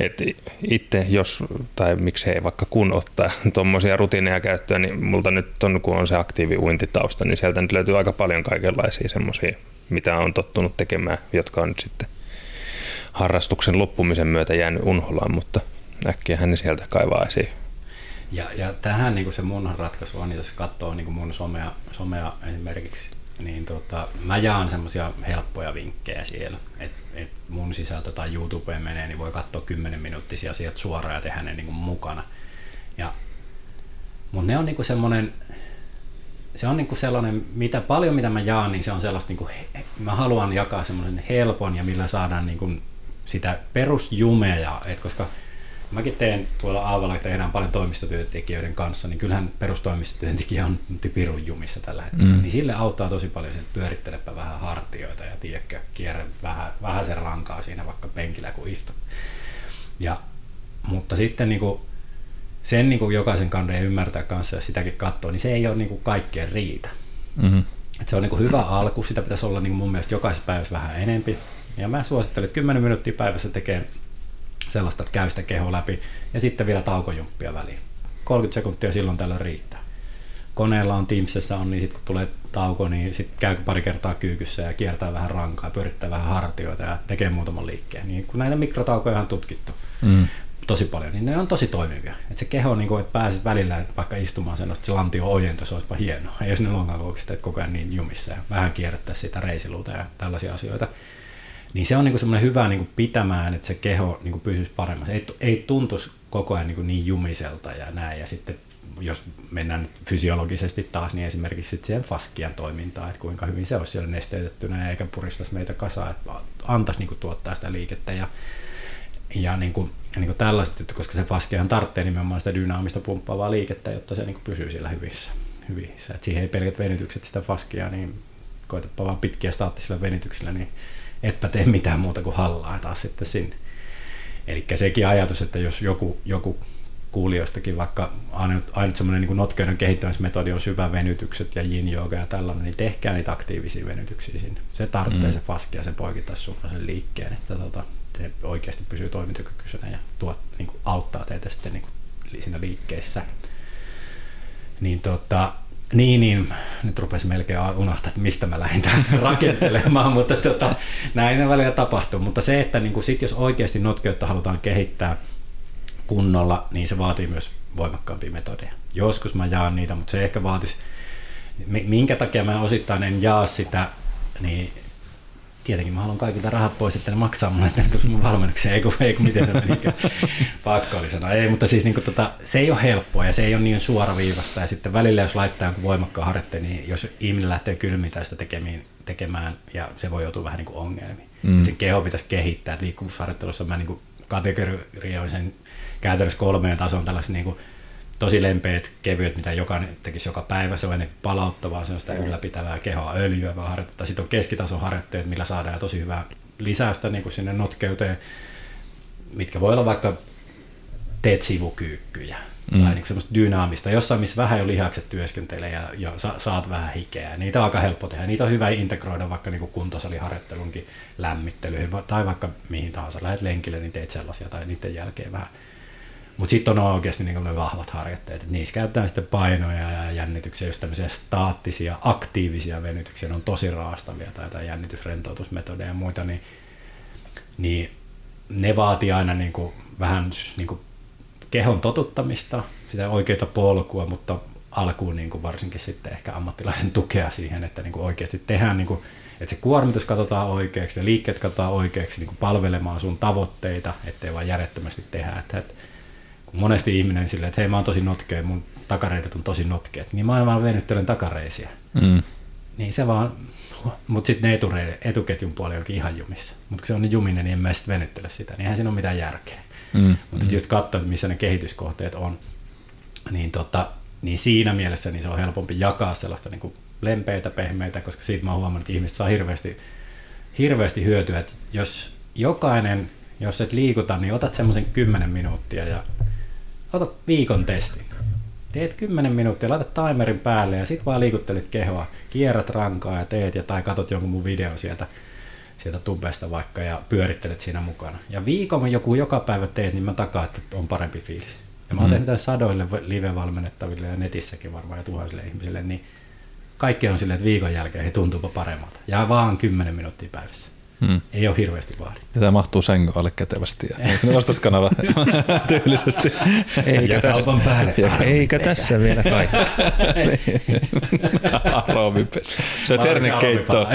Että itse jos, tai miksei vaikka kun ottaa tuommoisia rutiineja käyttöön, niin multa nyt on, kun on se aktiivi uintitausta, niin sieltä nyt löytyy aika paljon kaikenlaisia semmoisia, mitä on tottunut tekemään, jotka on nyt sitten harrastuksen loppumisen myötä jäänyt unholaan, mutta äkkiähän ne sieltä kaivaa esiin. Ja tähän niin kuin se mun ratkaisu on, jos katsoo niin kuin mun somea esimerkiksi, niin mä jaan semmoisia helppoja vinkkejä siellä, että mun sisältö tai YouTubeen menee, niin voi katsoa 10-minuuttisia sieltä suoraan ja tehdä ne niin kuin mukana. Mutta ne on niinku semmoinen, se on niinku sellainen, mitä mä jaan, niin se on sellaista, niinku, mä haluan jakaa semmoisen helpon ja millä saadaan niinku sitä perusjumea, et koska mäkin teen tuolla Aavalla, että tehdään paljon toimistotyöntekijöiden kanssa, niin kyllähän perustoimistotyöntekijä on pirun jumissa tällä hetkellä. Mm. Niin sille auttaa tosi paljon se, että pyörittelepä vähän hartioita ja tiedätkö, kierrä vähän sen rankaa siinä vaikka penkillä kun istut. Mutta sitten niinku, sen niinku jokaisen kandeen ymmärtää kanssa, jos sitäkin katsoo, niin se ei ole niinku kaikkeen riitä. Mm-hmm. Et se on niinku hyvä alku, sitä pitäisi olla niinku mun mielestä jokaisessa päivässä vähän enempi. Ja mä suosittelen, että 10 minuuttia päivässä tekee sellaista, että käy sitä kehoa läpi ja sitten vielä taukojumppia väliin. 30 sekuntia silloin tällä riittää. Koneella on, Teamsissa on, niin sitten kun tulee tauko, niin sitten käy pari kertaa kyykyssä ja kiertää vähän rankaa, pyörittää vähän hartioita ja tekee muutaman liikkeen. Niin kun näitä mikrotaukoja on tutkittu tosi paljon, niin ne on tosi toimivia. Et se keho, niin kun et pääse välillä et vaikka istumaan sellaista, se lantio-ojento, se olisipa hienoa. Ja jos ne lonkakoukset, et koko ajan niin jumissa ja vähän kierrättää sitä reisiluuta ja tällaisia asioita. Niin se on niinku semmoinen hyvä niinku pitämään, että se keho niinku pysyisi paremmassa. Ei tuntuisi koko ajan niinku niin jumiselta ja näin. Ja sitten jos mennään nyt fysiologisesti taas, niin esimerkiksi sitten siihen faskian toimintaan, että kuinka hyvin se olisi siellä nesteytettynä eikä puristaisi meitä kasaan, että antaisi niinku tuottaa sitä liikettä ja niinku tällaiset, koska se faskiahan tarvitsee nimenomaan sitä dynaamista pumppaavaa liikettä, jotta se niinku pysyy siellä hyvissä. Et siihen ei pelkät venytykset sitä faskiaa, niin koetapa vaan pitkiä staattisilla venytyksillä, niin etpä tee mitään muuta kuin hallaa taas sitten sinne. Eli sekin ajatus, että jos joku kuulijoistakin, vaikka ainut semmoinen niin notkeuden kehittämismetodi on syvä venytykset ja yin-jooga ja tällainen, niin tehkää niitä aktiivisia venytyksiä sinne. Se tarvitsee se faskia, se poikittaisi suunnan liikkeen, että se oikeasti pysyy toimintakykyisenä ja niin auttaa teitä sitten niin siinä liikkeissä. Niin, nyt rupesi melkein unohtaa, että mistä mä lähdin rakentelemaan, mutta näin ne välillä tapahtuu. Mutta se, että niin sit jos oikeasti notkeutta halutaan kehittää kunnolla, niin se vaatii myös voimakkaampia metodeja. Joskus mä jaan niitä, mutta se ehkä vaatisi, minkä takia mä osittain en jaa sitä, niin tietenkin mä haluan kaikilta rahat pois, että ne maksaa mulle, että ne tulisi mun valmennukseen, ei kun miten se menikään, pakko oli sanoa. Ei, mutta siis niin se ei ole helppoa ja se ei ole niin suoraviivasta ja sitten välillä jos laittaa jonkun voimakkaan harjoitteen, niin jos ihminen lähtee kylmiltään sitä tekemään ja se voi joutua vähän niin kuin ongelmiin. Mm. Sen keho pitäisi kehittää, että liikkuvuusharjoittelussa mä niin kategorioin sen käytännössä 3 tasoon tällaisen niin tosi lempeät, kevyet, mitä jokainen tekisi joka päivä. Se on ennen palauttavaa, se on sitä ylläpitävää kehoa, öljyä vaan harjoittaa. Sitten on keskitason harjoitteet, millä saadaan tosi hyvää lisäystä niin kuin sinne notkeuteen, mitkä voi olla vaikka teet sivukyykkyjä tai niin semmoista dynaamista. Jossain, missä vähän jo lihakset työskentelee ja saat vähän hikeä. Niitä on aika helppo tehdä. Niitä on hyvä integroida vaikka niin kuntosaliharjoittelunkin lämmittelyihin tai vaikka mihin tahansa. Lähet lenkille, niin teet sellaisia tai niiden jälkeen vähän. Mutta sitten on oikeasti niin ne vahvat harjoitteet. Et niissä käytetään sitten painoja ja jännityksiä, just tämmöisiä staattisia, aktiivisia venytyksiä. Ne on tosi raastavia tai jotain jännitysrentoutusmetodeja ja muita. Niin ne vaatii aina niin kuin, vähän niin kuin kehon totuttamista, sitä oikeaa polkua, mutta alkuun niin kuin varsinkin sitten ehkä ammattilaisen tukea siihen, että niin kuin oikeasti tehdään, niin kuin, että se kuormitus katsotaan oikeaksi ja liikkeet katsotaan oikeaksi niin kuin palvelemaan sun tavoitteita, ettei vaan järjettömästi tehdä. Että monesti ihminen silleen, että hei mä oon tosi notkea, mun takareidet on tosi notkeat, niin mä aina vaan venyttelen takareisiä. Mm. Niin se vaan, mutta sitten ne etuketjun puoli onkin ihan jumissa. Mutta kun se on niin juminen, niin en mä sitten venyttele sitä, niin eihän siinä ole mitään järkeä. Mm. Mutta just katsoa, missä ne kehityskohteet on, niin siinä mielessä niin se on helpompi jakaa sellaista niin kuin lempeitä, pehmeitä, koska siitä mä oon huomannut, että ihmiset saa hirveästi hyötyä, että jos jokainen, jos et liikuta, niin otat semmoisen 10 minuuttia ja otat viikon testin. Teet 10 minuuttia, laitat timerin päälle ja sit vaan liikuttelet kehoa, kierrät rankaa ja teet tai katot jonkun mun videon sieltä tubesta vaikka ja pyörittelet siinä mukana. Ja viikon joku joka päivä teet, niin mä takaan, että on parempi fiilis. Ja mä oon tehnyt sadoille live-valmennettaville ja netissäkin varmaan ja tuhansille ihmisille, niin kaikki on silleen, että viikon jälkeen he tuntuupa paremmalta. Ja vaan 10 minuuttia päivässä. Ei ole hirveästi vaadittu. Tämä mahtuu sängyn alle kätevästi ja vastaskanava tyylisesti. Eikä tässä vielä kaikki. Aromipesä. Se on hernekeitto.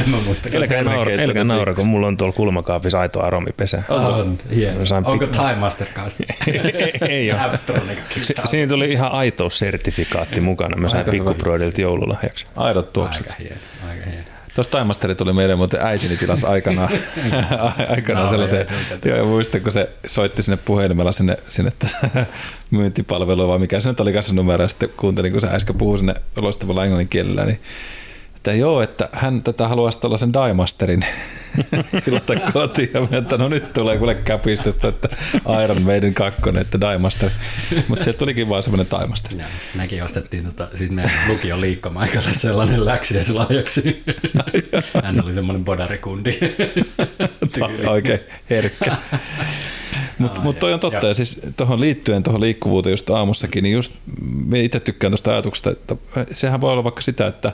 Elkä naura, kun mulla on tuolla kulmakaapissa aito aromipesä. Onko Time Master kanssa? Ei ole. Siinä tuli ihan aito sertifikaatti mukana. Mä sain Pikkubroidilta joululahjaksi. Aidot tuokset. Aika hieno. Tuossa Time Masteri tuli meidän muuten äitini tilassa aikanaan sellaisen, ja muistan kun se soitti sinne puhelimella sinne myyntipalveluun, vai mikä se nyt olikaan se numero, ja sitten kuuntelin, kun se äsken puhui sinne loistavalla englannin kielellä, niin että joo, että hän tätä haluaisi tuollaisen Time Masterin tilata kotiin, ja minä, että no nyt tulee kuule käpistystä, että Iron Maiden 2, että Time Master, mutta sieltä tulikin vaan semmoinen Time Master. Ja, mekin ostettiin, siis meidän lukion liikkomaikalla sellainen läksiäislahjaksi. Hän oli semmoinen bodarikundi. Oikein herkkä. Mutta toi on totta, ja siis tuohon liittyen tuohon liikkuvuuteen just aamussakin, niin just minä itse tykkään tuosta ajatuksesta, että sehän voi olla vaikka sitä, että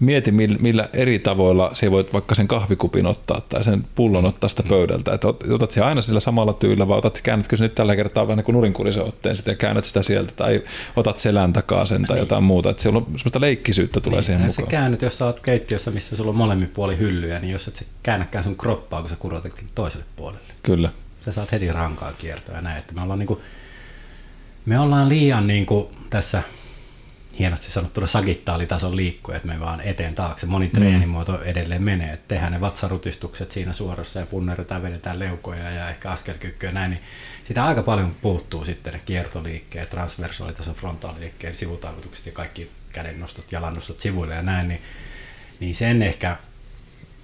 mieti, millä eri tavoilla sinä voit vaikka sen kahvikupin ottaa tai sen pullon ottaa sitä pöydältä. Että otat sinä aina sillä samalla tyylillä vai käännätkö se nyt tällä kertaa vähän niin kuin nurinkurisen otteen sitä ja käännät sitä sieltä tai otat selän takaa sen tai jotain muuta. Että siellä on sellaista leikkisyyttä tulee siihen mukaan. Sä käännyt, jos sä oot keittiössä, missä sulla on molemmin puoli hyllyjä, niin jos et sä käännäkään sun kroppaa, kun sä kurotetkin toiselle puolelle. Kyllä. Sä saat heti rankaa kiertoa ja näin. Että me ollaan liian niin kuin tässä hienosti sanottuna sagittaalitason liikkuja, että me vaan eteen taakse. Moni treenimuoto edelleen menee, että tehdään ne vatsarutistukset siinä suorassa ja punnerretaan, vedetään leukoja ja ehkä askelkyykkyä ja näin, niin sitä aika paljon puuttuu sitten ne kiertoliikkeet, transversaalitason frontaaliliikkeet, sivutaivutukset ja kaikki kädennostot, jalannostot sivuille ja näin, niin sen ehkä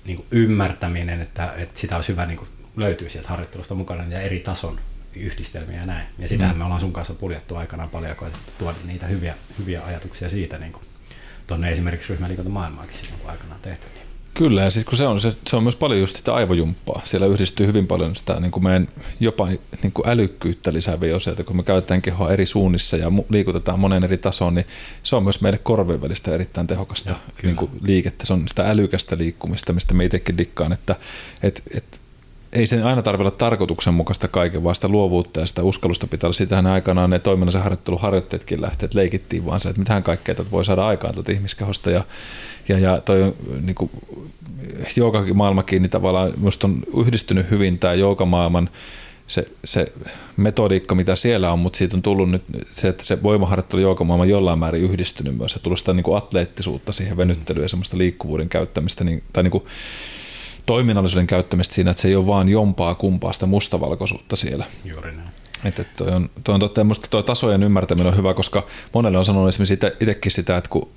niin kuin ymmärtäminen, että sitä olisi hyvä niin kuin löytyy sieltä harjoittelusta mukana ja eri tason yhdistelmiä ja näin. Ja sitähän me ollaan sun kanssa puljettu aikanaan paljon ja koetettu tuoda niitä hyviä ajatuksia siitä niin kuin tuonne esimerkiksi ryhmäliikuntamaailmaankin silloin, kun aikanaan tehty. Niin. Kyllä, ja siis kun se on myös paljon just sitä aivojumppaa. Siellä yhdistyy hyvin paljon sitä niin kuin meidän jopa niin kuin älykkyyttä lisääviä osioita, kun me käytetään kehoa eri suunnissa ja liikutetaan monen eri tasoon, niin se on myös meille korven välistä erittäin tehokasta niin kuin liikettä. Se on sitä älykästä liikkumista, mistä me itsekin dikkaan, että ei sen aina tarvitse olla tarkoituksenmukaista kaiken, vaan sitä luovuutta ja sitä uskallusta pitää olla. Siitähän aikanaan ne toiminnallisen harjoittelun harjoitteetkin lähteet leikittiin vaan se, että mitähän kaikkea tätä voi saada aikaan tätä ihmiskehosta. Ja toi on niin kuin joogamaailmakin, niin tavallaan musta on yhdistynyt hyvin tämä joogamaailman se metodiikka, mitä siellä on, mutta siitä on tullut nyt se, että se voimaharjoittelu joogamaailma on jollain määrin yhdistynyt myös. Se on tullut sitä niin kuin atleettisuutta siihen venyttelyyn ja semmoista liikkuvuuden käyttämistä tai niin kuin toiminnallisuuden käyttämistä siinä, että se ei ole vaan jompaa kumpaa sitä mustavalkoisuutta siellä. Juuri näin. Että toi on totta, ja musta toi tasojen ymmärtäminen on hyvä, koska monelle on sanonut esimerkiksi itsekin sitä, että kun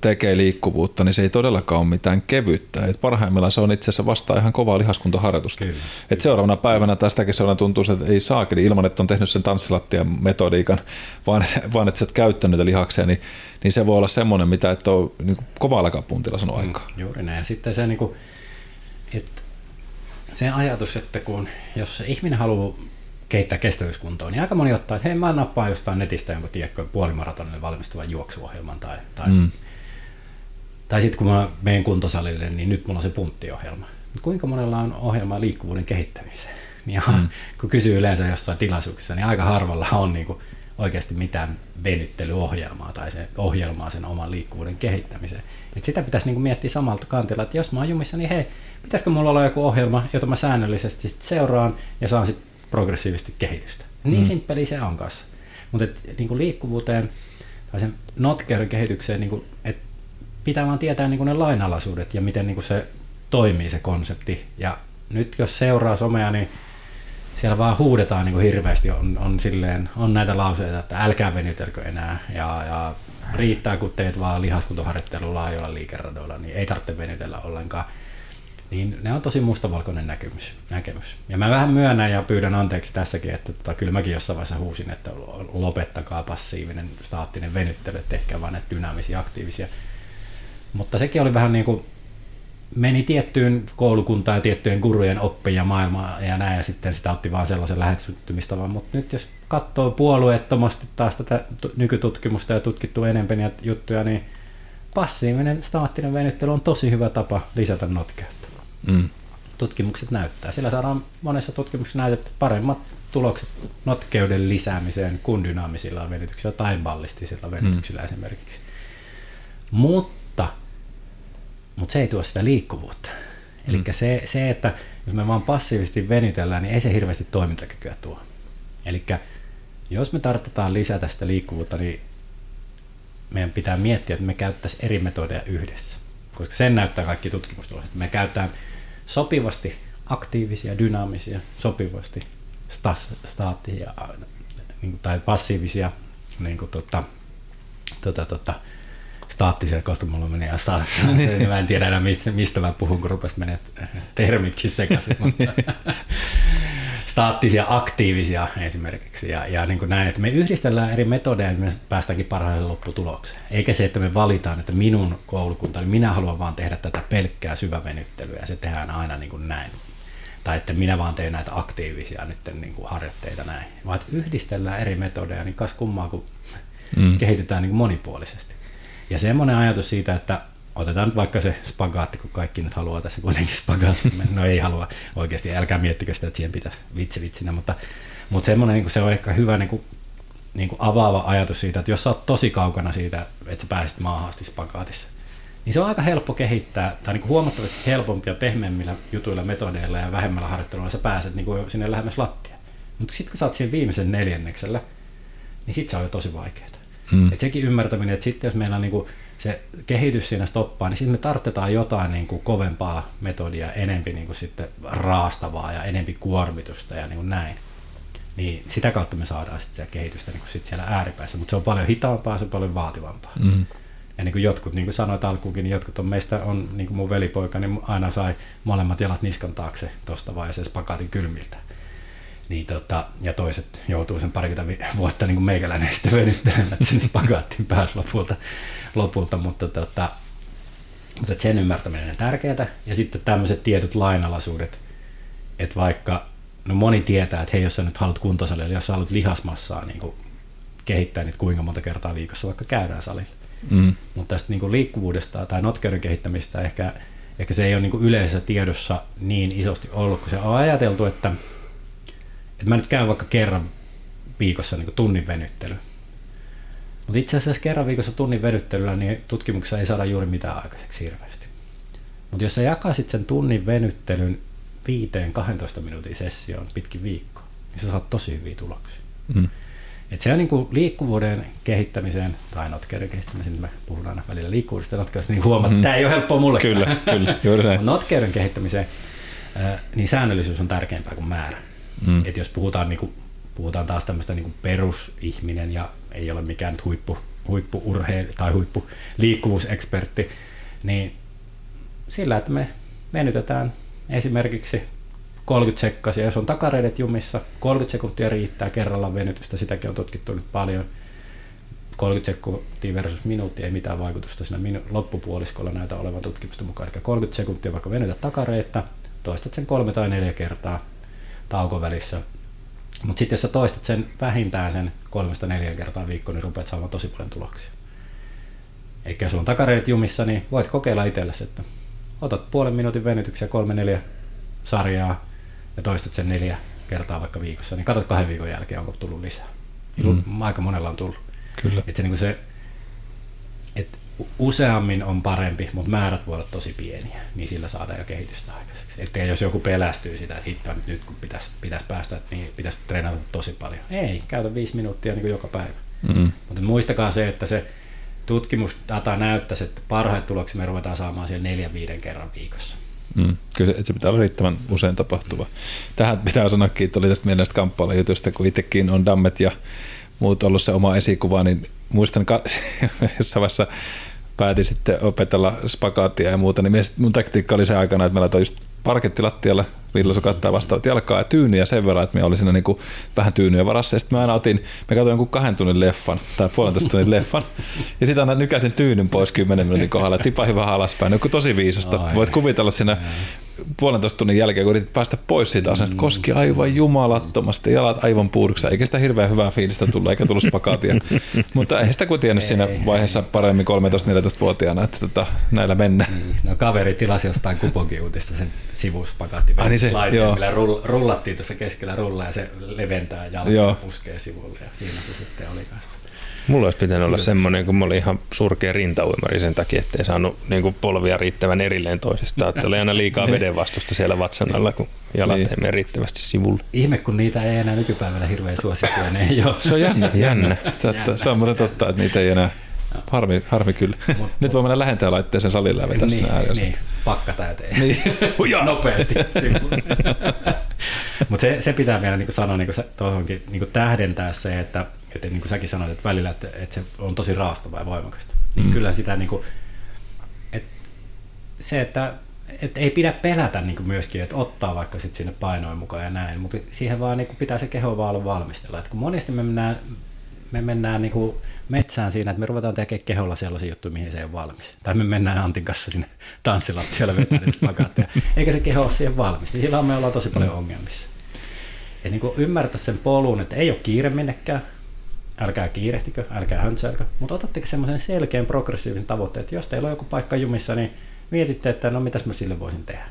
tekee liikkuvuutta, niin se ei todellakaan ole mitään kevyttä. Et parhaimmillaan se on itse asiassa vastaan ihan kovaa lihaskuntoharjoitusta. Et seuraavana päivänä tästäkin seuraavana tuntuu, että ei saakin ilman, että on tehnyt sen tanssilattian metodiikan, vaan että sä oot käyttänyt lihaksia, niin se voi olla semmoinen, mitä et ole niin kovalla kapuntilla sanoo aikaa. Juuri näin. Sitten se niin kuin että se ajatus, että kun jos ihminen haluaa keittää kestävyyskuntoon, niin aika moni ottaa, että hei, mä nappaan jostain netistä jonkun tiedätkö puolimaratonille valmistuvan juoksuohjelman tai sitten kun mä menen kuntosalille, niin nyt mulla on se punttiohjelma. Mutta kuinka monella on ohjelma liikkuvuuden kehittämiseen? Niin kun kysyy yleensä jossain tilaisuuksissa, niin aika harvalla on niin kuin oikeasti mitään venyttelyohjelmaa tai se ohjelmaa sen oman liikkuvuuden kehittämiseen. Et sitä pitäisi niinku miettiä samalta kantilta, että jos mä oon jumissa, niin hei, pitäisikö mulla olla joku ohjelma, jota mä säännöllisesti sit seuraan ja saan sit progressiivisesti kehitystä. Niin simppeli se on kanssa. Mutta niinku liikkuvuuteen tai sen notkeuden kehitykseen, niinku, että pitää vaan tietää niinku ne lainalaisuudet ja miten niinku se toimii se konsepti. Ja nyt jos seuraa somea, niin siellä vaan huudetaan niin kuin hirveästi, on näitä lauseita, että älkää venytelkö enää ja riittää kun teet vaan lihaskuntoharjoittelua laajoilla liikeradoilla, niin ei tarvitse venytellä ollenkaan. Niin ne on tosi mustavalkoinen näkemys. Ja mä vähän myönnän ja pyydän anteeksi tässäkin, että kyllä mäkin jossain vaiheessa huusin, että lopettakaa passiivinen staattinen venyttely, tehkää vaan näitä dynaamisia aktiivisia. Mutta sekin oli vähän niin kuin meni tiettyyn koulukuntaan ja tiettyjen gurujen oppia maailmaa ja näin, ja sitten sitä otti vaan sellaisen lähestymistavan. Mutta nyt jos katsoo puolueettomasti taas tätä nykytutkimusta ja tutkittu enemmän juttuja, niin passiivinen staattinen venyttely on tosi hyvä tapa lisätä notkeutta. Tutkimukset näyttää. Sillä saadaan monessa tutkimuksessa näytetty paremmat tulokset notkeuden lisäämiseen kuin dynaamisilla venytyksillä tai ballistisilla venytyksillä esimerkiksi. Mutta se ei tuo sitä liikkuvuutta. Eli se, että jos me vaan passiivisesti venytellään, niin ei se hirveästi toimintakykyä tuo. Eli jos me tarvitaan lisätä sitä liikkuvuutta, niin meidän pitää miettiä, että me käyttäisiin eri metodeja yhdessä. Koska sen näyttää kaikki tutkimustulokset. Me käytetään sopivasti aktiivisia, dynaamisia, sopivasti staattisia tai passiivisia niin kuin staattisia, kohta mulla meni ihan niin mä en tiedä enää mistä mä puhun, kun rupesi menet termitkin sekaisin. Staattisia, aktiivisia esimerkiksi ja niin kuin näin, että me yhdistellään eri metodeja, niin me päästäänkin parhaaseen lopputulokseen. Eikä se, että me valitaan, että minun koulukunta, niin minä haluan vaan tehdä tätä pelkkää syvävenyttelyä ja se tehdään aina niin kuin näin. Tai että minä vaan teen näitä aktiivisia nyt niin kuin harjoitteita näin. Vaan että yhdistellään eri metodeja, niin kas kummaa, kun kehitytään niin kuin monipuolisesti. Ja semmoinen ajatus siitä, että otetaan nyt vaikka se spagaatti, kun kaikki nyt haluaa tässä kuitenkin spagaatti. No ei halua oikeasti, älkää miettikö sitä, että siihen pitäisi vitsinä, mutta semmoinen niin kuin se on ehkä hyvä niin kuin avaava ajatus siitä, että jos sä oot tosi kaukana siitä, että sä pääsit maahan asti spagaatissa, niin se on aika helppo kehittää, tai niin kuin huomattavasti helpompia, pehmeämmillä jutuilla, metodeilla ja vähemmällä harjoittelulla sä pääset niin kuin sinne lähemmäs lattia. Mutta sitten kun sä oot siinä viimeisen neljänneksellä, niin sitten se on jo tosi vaikeaa. Et sekin ymmärtäminen, että sitten jos meillä niinku se kehitys siinä stoppaa, niin sitten me tarvitaan jotain niinku kovempaa metodia, enempi niinku sitten raastavaa ja enempi kuormitusta ja niinku näin. Niin sitä kautta me saadaan sitten sitä kehitystä niinku sit siellä ääripäissä, mutta se on paljon hitaampaa, se on paljon vaativampaa. Ja niin kuin jotkut, niin kuin sanoit alkuunkin, niin jotkut on meistä, on, niin kuin mun velipoika, niin aina sai molemmat jalat niskan taakse tuosta vaiheessa pakaatin kylmiltä. Niin ja toiset joutuu sen parikymmentä vuotta niin kuin meikäläinen sitten venyttelemään sen spagaattiin päässä lopulta mutta sen ymmärtäminen on tärkeää. Ja sitten tämmöiset tietyt lainalaisuudet, että vaikka no moni tietää, että hei, jos sä nyt haluat kuntosalilla, jos sä haluat lihasmassaa niin kuin kehittää, niin kuinka monta kertaa viikossa vaikka käydään salilla. Mutta tästä niin kuin liikkuvuudesta tai notkeuden kehittämistä ehkä ehkä se ei ole niin yleisessä tiedossa niin isosti ollut, kun se on ajateltu, että mä nyt käyn vaikka kerran viikossa niin tunnin venyttely. Mutta itse asiassa kerran viikossa tunnin venyttelyllä niin tutkimuksessa ei saada juuri mitään aikaiseksi hirveästi. Mutta jos sä jakaisit sen tunnin venyttelyn 5-12 minuutin sessioon pitkin viikkoa, niin sä saat tosi hyviä tuloksia. Mm. Et se on niin liikkuvuuden kehittämiseen tai notkeuden kehittämiseen, mä puhun aina välillä liikkuvuudesta ja notkeudesta, niin huomaat, että tämä ei ole helppoa mulle. Kyllä, kyllä, juuri näin. Notkeuden kehittämiseen, niin säännöllisyys on tärkeämpää kuin määrä. Mm. Et jos puhutaan taas tämmöistä niin perusihminen ja ei ole mikään huippuurheilu tai huippuliikkuvuusekspertti, niin sillä, että me venytetään esimerkiksi 30 sekkaisia, jos on takareidet jumissa, 30 sekuntia riittää kerrallaan venytystä, sitäkin on tutkittu nyt paljon. 30 sekuntia versus minuutti, ei mitään vaikutusta siinä loppupuoliskolla näytä olevan tutkimusta mukaan. Eli 30 sekuntia vaikka venytät takareita, toistat sen 3 tai 4 kertaa tauko välissä. Mutta sitten jos sä toistat sen vähintään sen 3-4 kertaa viikkoon, niin rupeat saamaan tosi paljon tuloksia. Eli jos sulla on takareidet jumissa, niin voit kokeilla itsellesi, että otat puolen minuutin venytyksiä 3-4 sarjaa ja toistat sen 4 kertaa vaikka viikossa, niin katsot 2 viikon jälkeen, onko tullut lisää. Aika monella on tullut. Kyllä. Et se, niin se, et useammin on parempi, mutta määrät voi olla tosi pieniä, niin sillä saadaan jo kehitystä aikaiseksi. Että jos joku pelästyy sitä, että hittaa nyt kun pitäisi päästä, niin pitäisi treenata tosi paljon. Ei, käytä 5 minuuttia niin kuin joka päivä. Mm-hmm. Mutta muistakaa se, että se tutkimusdata näyttäisi, että parhaat tulokset me ruvetaan saamaan siellä 4-5 kerran viikossa. Mm, kyllä, että se pitää olla riittävän usein tapahtuva. Tähän pitää sanoa, että oli tästä mielestä kamppailla-jutusta, kun itsekin on dammet ja muut ollut se oma esikuva, niin muistan jossain vaiheessa päätin sitten opetella spagaattia ja muuta, niin mun taktiikka oli se aikana, että me laitoin just parkettilattialla villasukattaa vastaavat jalkaa ja tyynyjä sen verran, että me oli siinä niin kuin vähän tyynyjä varassa. Ja sitten mä aina katsoin jonkun 2 tunnin leffan tai 1,5 tunnin leffan ja sitten aina nykäsin tyynyn pois 10 minuutin kohdalla, tipahin vähän alaspäin. Joku tosi viisasta. Ai, voit kuvitella siinä 1,5 tunnin jälkeen, kun yritit päästä pois siitä asennosta, koski aivan jumalattomasti, jalat aivan puuriksa. Eikä sitä hirveän hyvää fiilistä tullut, eikä tullut spagaatia. Mutta eihän sitä kun tiennyt siinä vaiheessa paremmin 13-14-vuotiaana, että näillä mennään. No, kaveri tilasi jostain kuponkiuutista sen sivuspagaatti laitteen, millä rullattiin tuossa keskellä rullaa ja se leventää jalkaa ja puskee sivulle ja siinä se sitten oli kanssa. Mulla olisi pitänyt olla semmoinen, kun mä olin ihan surkea rintauimari sen takia, ettei saanut niin polvia riittävän erilleen toisestaan. Että oli aina liikaa vedenvastusta siellä vatsan alla, kun jalat ei mene riittävästi sivulle. Ihme, kun niitä ei enää nykypäivänä hirveän suosittua, ne ei ole. Se on jännä. Se on muuten totta, että niitä ei enää. Harmi kyllä. Nyt voi mennä lähentää laitteeseen salilla ja vetää sen ääressä. Niin, pakka täyteen. Nopeasti sivulle. Mutta se pitää vielä niin sanoa, niin tuohonkin niin tähdentää se, että niin kuin säkin sanoit, että välillä että se on tosi raastavaa ja voimakasta. Niin kyllä sitä niin kuin, että ei pidä pelätä niin kuin myöskin, että ottaa vaikka sit sinne painoin mukaan ja näin, mutta siihen vaan niin kuin pitää se keho vaan olla valmistella. Että kun monesti me mennään niin kuin metsään siinä, että me ruvetaan tekemään keholla sellaisia juttuja, mihin se ei ole valmis. Tai me mennään Antin kanssa sinne tanssilattialle vetämään spagaattia. Eikä se keho ole siihen valmis. Niin silloin me ollaan tosi paljon ongelmissa. Ja niin kuin ymmärtää sen polun, että ei ole kiire minnekään. Älkää kiirehtikö, älkää höntsäilkö, mutta otatteko semmoisen selkeän progressiivisen tavoitteen, että jos teillä on joku paikka jumissa, niin mietitte, että no mitäs mä sille voisin tehdä.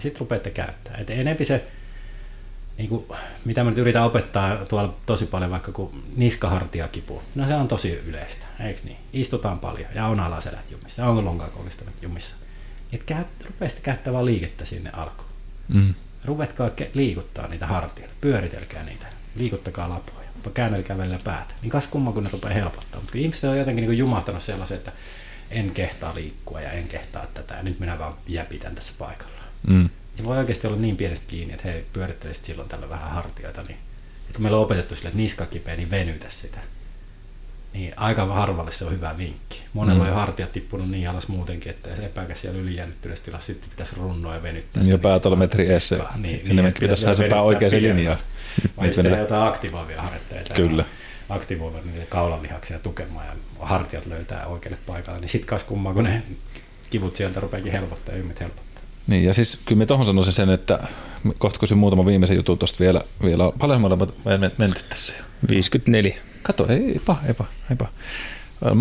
Sitten rupeatte käyttämään. Et enempi se, niin kuin, mitä mä nyt yritän opettaa tuolla tosi paljon vaikka kun niskahartiakipu, no se on tosi yleistä, eikö niin? Istutaan paljon ja on alaselät jumissa, on lonkakoulistava jumissa. Rupea sitten käyttämään liikettä sinne alkuun. Ruvetkaa liikuttaa niitä hartioita, pyöritelkää niitä, liikuttakaa lapoja. Käännelkää välillä päätä, niin kas kumman kun ne rupeaa helpottaa. Mutta ihmiset on jotenkin niin kuin jumahtanut sellaisen, että en kehtaa liikkua ja en kehtaa tätä ja nyt minä vaan jäpitän tässä paikallaan. Se voi oikeasti olla niin pienestä kiinni, että hei, pyörittelisit silloin tällä vähän hartioita. Niin, kun meillä on opetettu sille, että niska kipeä, niin venytä sitä. Niin aika harvalle se on hyvä vinkki. Monella on jo hartiat tippunut niin alas muutenkin, että jos epäkäs siellä ylijännittyneessä tilassa, sitten pitäisi runnoa ja venyttää. Ja päät olla metri eessä. Niin, pitäisi saada se pää oikeaan linjaan. Vai tehdä jotain aktivoivia harjoitteita. Kyllä. Aktivoivat niitä kaulanlihaksia tukemaan ja hartiat löytää oikealle paikalle. Niin sitten kas kummaa, kun ne kivut sieltä rupeakin helpottaa ja ymmit helpottaa. Niin, ja siis kyllä me tuohon sanoisin sen, että kohtakuisin muutama viimeisen jutun tuosta vielä. Paljon me ollaan menty tässä. 54. Kato, eipä.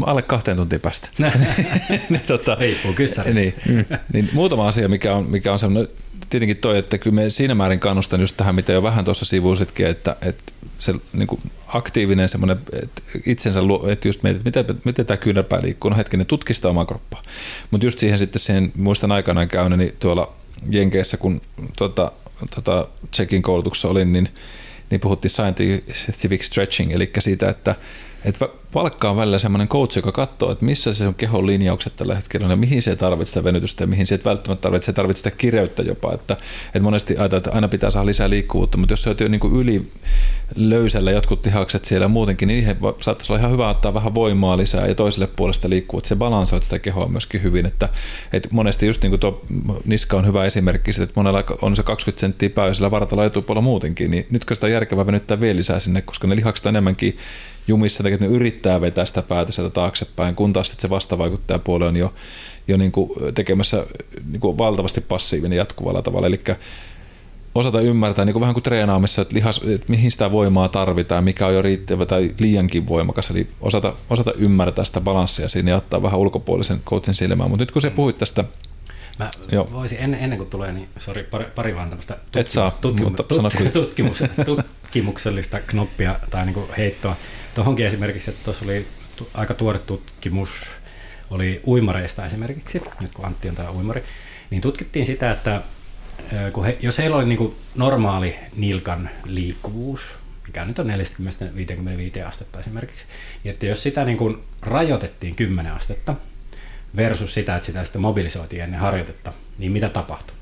Alle 2 tuntia päästä. Muutama asia, mikä on sellainen, tietenkin toi, että kyllä me siinä määrin kannustan just tähän, mitä jo vähän tuossa sivuisitkin, että se niin kuin aktiivinen semmoinen, että itsensä luo, että just mietit, miten tämä kyynärpää liikkuu, no hetkinen, tutkista omaa kroppaa. Mutta just siihen muistan aikanaan käyneeni tuolla Jenkeissä, kun Tsekin koulutuksessa olin, niin puhuttiin scientific stretching, eli siitä, että palkkaa on välillä semmoinen coach, joka katsoo, että missä se on kehon linjaukset tällä hetkellä, ja mihin se tarvitsee sitä venytystä ja mihin se et välttämättä tarvitsee sitä kireyttä jopa. Että monesti ajatellaan, että aina pitää saada lisää liikkuvuutta, mutta jos se on jo niin yli löysällä jotkut lihakset siellä muutenkin, niin niihin saattaisi olla ihan hyvä ottaa vähän voimaa lisää ja toiselle puolesta liikkuu, että se balansoit sitä kehoa myöskin hyvin. Että monesti just niin kuin tuo niska on hyvä esimerkki, että monella on se 20 senttiä pääysillä vartalla etupuolella muutenkin, niin nytkö sitä on järkevää venyttää vielä lisää sinne, koska ne lihakset on enemmänkin jumissa, että ne yrittää vetää sitä päätä sieltä taaksepäin, kun taas se vastavaikuttajapuoli on jo niin kuin tekemässä niin kuin valtavasti passiivinen jatkuvalla tavalla. Eli osata ymmärtää niin kuin vähän kuin treenaamissa, että mihin sitä voimaa tarvitaan, mikä on jo riittävä tai liiankin voimakas. Eli osata ymmärtää sitä balanssia siinä ja ottaa vähän ulkopuolisen coachin silmään. Mutta nyt kun se puhuit tästä... Mä voisin ennen kuin tulee, niin sori, pari vaan tämmöistä tutkimuksellista knoppia tai niin kuin heittoa. Tuohonkin esimerkiksi, että tuossa oli aika tuore tutkimus, oli uimareista esimerkiksi, nyt kun Antti on täällä uimari, niin tutkittiin sitä, että kun jos heillä oli niin kuin normaali nilkan liikkuvuus, mikä nyt on 40-55 astetta esimerkiksi, niin että jos sitä niin kuin rajoitettiin 10 astetta versus sitä, että sitä sitten mobilisoitiin ennen harjoitetta, niin mitä tapahtui?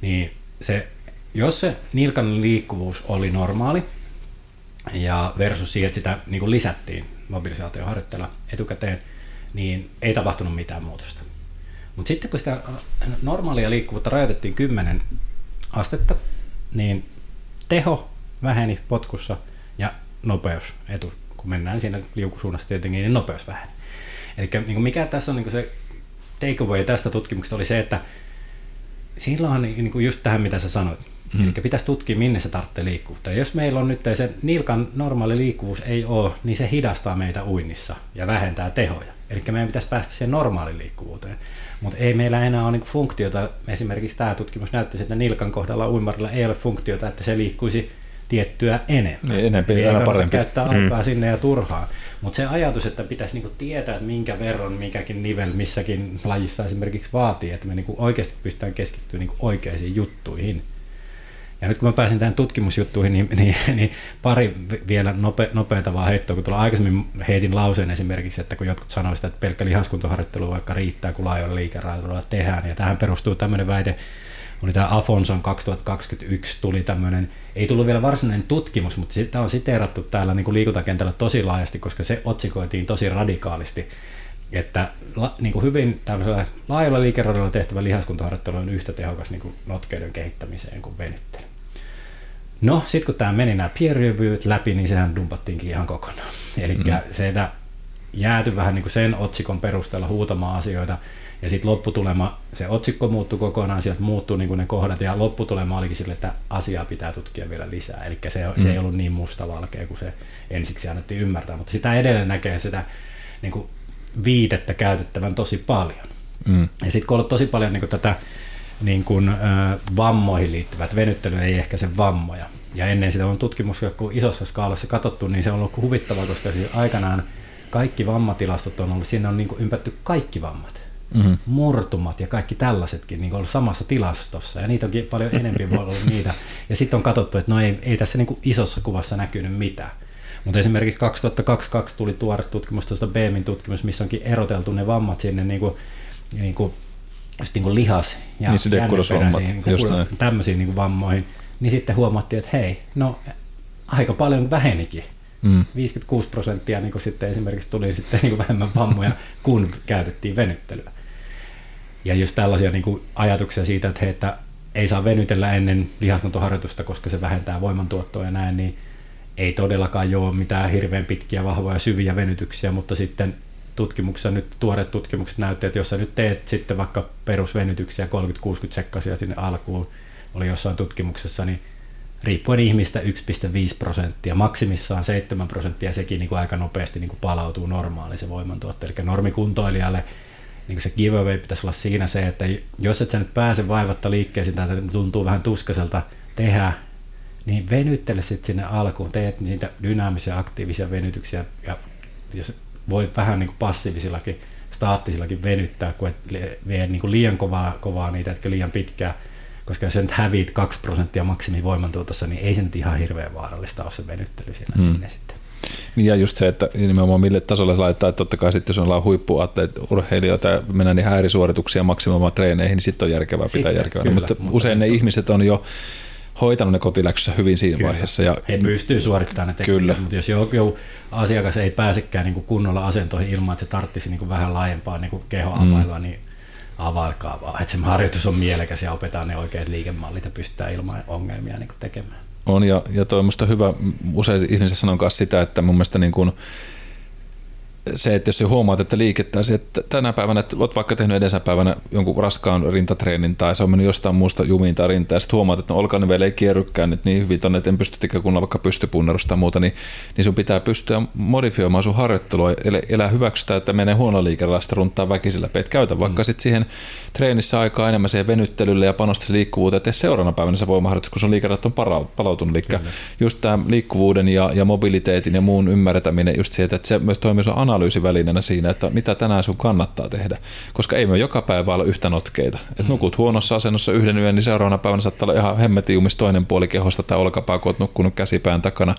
Niin jos se nilkan liikkuvuus oli normaali, ja versus siihen, että sitä niin kuin lisättiin mobilisaatioharjoitteella etukäteen, niin ei tapahtunut mitään muutosta. Mutta sitten kun sitä normaalia liikkuvuutta rajoitettiin 10 astetta, niin teho väheni potkussa ja nopeus etu. Kun mennään siinä liukusuunnassa tietenkin, niin nopeus väheni. Eli niin mikä tässä on niin se takeaway tästä tutkimuksesta oli se, että silloin niin just tähän mitä sä sanoit. Eli pitäisi tutkia, minne se tarvitsee liikkuvuutta. Jos meillä on nyt se nilkan normaali liikkuvuus ei ole, niin se hidastaa meitä uinnissa ja vähentää tehoja. Eli meidän pitäisi päästä siihen normaaliin liikkuvuuteen. Mutta ei meillä enää ole niinku funktiota. Esimerkiksi tämä tutkimus näyttäisi, että nilkan kohdalla uimarilla ei ole funktiota, että se liikkuisi tiettyä enemmän. Ei aina parempi. Käyttää alkaa sinne ja turhaan. Mutta se ajatus, että pitäisi niinku tietää, että minkä verran mikäkin nivel missäkin lajissa esimerkiksi vaatii, että me niinku oikeasti pystytään keskittymään niinku oikeisiin juttuihin. Ja nyt kun mä pääsin tähän tutkimusjuttuihin, niin pari vielä nopeata vaan heittoa, kun tuolla aikaisemmin heitin lauseen esimerkiksi, että kun jotkut sanoivat, että pelkkä lihaskuntoharjoittelu vaikka riittää, kun laajoilla liikeraidoilla tehdään. Ja tähän perustuu tämmöinen väite, oli tämä Afonson 2021 tuli tämmöinen, ei tullut vielä varsinainen tutkimus, mutta sitä on siteerattu täällä niin kuin liikuntakentällä tosi laajasti, koska se otsikoitiin tosi radikaalisti. Että niin kuin hyvin tämmöisellä laajoilla liikeraidoilla tehtävä lihaskuntoharjoittelu on yhtä tehokas niin kuin notkeuden kehittämiseen kuin venyttely. No, sitten kun tämä meni nämä peer reviewt läpi, niin sehän dumpattiinkin ihan kokonaan. Eli se jääty vähän niin kuin sen otsikon perusteella huutamaan asioita, ja sitten lopputulema, se otsikko muuttui kokonaan, sieltä muuttui niin kuin ne kohdat, ja lopputulema olikin sille, että asiaa pitää tutkia vielä lisää. Eli se ei ollut niin mustavalkea kuin se ensiksi annettiin ymmärtää, mutta sitä edelleen näkee sitä niin kuin viitettä käytettävän tosi paljon. Ja sitten kun on ollut tosi paljon niin kuin tätä, niin kuin vammoihin liittyvät, venyttely ei ehkäise vammoja. Ja ennen sitä on tutkimus, kun isossa skaalassa katsottu, niin se on ollut huvittavaa, koska siis aikanaan kaikki vammatilastot on ollut, siinä on niin kuin ympätty kaikki vammat, murtumat ja kaikki tällaisetkin niin kuin ollut samassa tilastossa, ja niitä onkin paljon enemmän voi olla niitä. Ja sitten on katsottu, että no ei tässä niin kuin isossa kuvassa näkynyt mitään. Mutta esimerkiksi 2022 tuli tuore tutkimus, tuosta BEMin tutkimus, missä onkin eroteltu ne vammat sinne niin kuin lihas- ja niin jänneperäisiin niin tämmöisiin niin vammoihin, niin sitten huomattiin, että hei, no aika paljon vähenikin. 56% niin sitten esimerkiksi tuli sitten niin vähemmän vammoja, kun käytettiin venyttelyä. Ja just tällaisia niin ajatuksia siitä, että, hei, että ei saa venytellä ennen lihaskuntoharjoitusta, koska se vähentää voimantuottoa ja näin, niin ei todellakaan ole mitään hirveän pitkiä, vahvoja, syviä venytyksiä, mutta sitten tutkimuksessa nyt tuoreet tutkimukset näyttävät, että jos sä nyt teet sitten vaikka perusvenytyksiä 30-60 sekkaisia sinne alkuun, oli jossain tutkimuksessa, niin riippuen ihmistä 1,5%, maksimissaan 7%, sekin niin kuin aika nopeasti niin kuin palautuu normaali se voimantuotto. Eli normikuntoilijalle niin se giveaway pitäisi olla siinä se, että jos et sä nyt pääse vaivatta liikkeeseen tai tuntuu vähän tuskaiselta tehdä, niin venyttele sitten sinne alkuun, teet niitä dynaamisia aktiivisia venytyksiä ja jos voit vähän niin kuin passiivisillakin, staattisillakin venyttää, kun et vie niin kuin liian kovaa niitä, etkä liian pitkää. Koska jos sä nyt häviit 2% maksimivoimantuotossa, niin ei se nyt ihan hirveän vaarallista ole se venyttely siinä. Sitten. Ja just se, että nimenomaan mille tasolle laittaa, että totta kai sitten jos ollaan huippuatteita, urheilijoita ja mennään niihin häirisuorituksiin ja maksimoimaan treeneihin, niin sitten on järkevää pitää järkevää. Mutta usein ne ihmiset on jo hoitanut ne kotiläksyssä hyvin siinä vaiheessa. Ja he pystyvät suorittamaan ne tekniikat, mutta jos joku asiakas ei pääsekään niin kuin kunnolla asentoihin ilman, että se tarvitsisi niin kuin vähän laajempaa niin kuin kehoavailua, niin availkaa vaan, että se harjoitus on mielekäs ja opetaan ne oikeat liikemallit ja pystytään ilman ongelmia niin tekemään. On ja toi on musta hyvä, usein ihmiset sanoo myös sitä, että mun mielestä niin kun se, että jos huomaat, että liikettäisiin, että tänä päivänä, että olet vaikka tehnyt edensä päivänä jonkun raskaan rintatreenin tai se on mennyt jostain muusta jumiin tai rintaan ja sitten huomaat, että no olkaniveli ei kierrykään nyt niin hyvin tonne, että en pysty tikäkunnalla vaikka pystypunnerusta tai muuta, niin sun pitää pystyä modifioimaan sun harjoittelua. Elää hyväksytä, että menee huonolla liikellä sitä runtaa väkisellä. Et käytä vaikka sitten siihen treenissä aikaa enemmän siihen venyttelylle ja panosta se liikkuvuuteen ja tee seuraavana päivänä se voimaharjoitus, kun sun liikerat on palautunut. Eli just tämä liikkuvuuden ja mobiliteetin ja muun ymmärtäminen just siitä, että se myös toimii sun analyysivälineenä siinä, että mitä tänään sun kannattaa tehdä, koska ei me joka päivä olla yhtä notkeita. Et nukut huonossa asennossa yhden yön, niin seuraavana päivänä saattaa olla ihan hemmetiumis toinen puoli kehosta tai olkapää, kun olet nukkunut käsipään takana.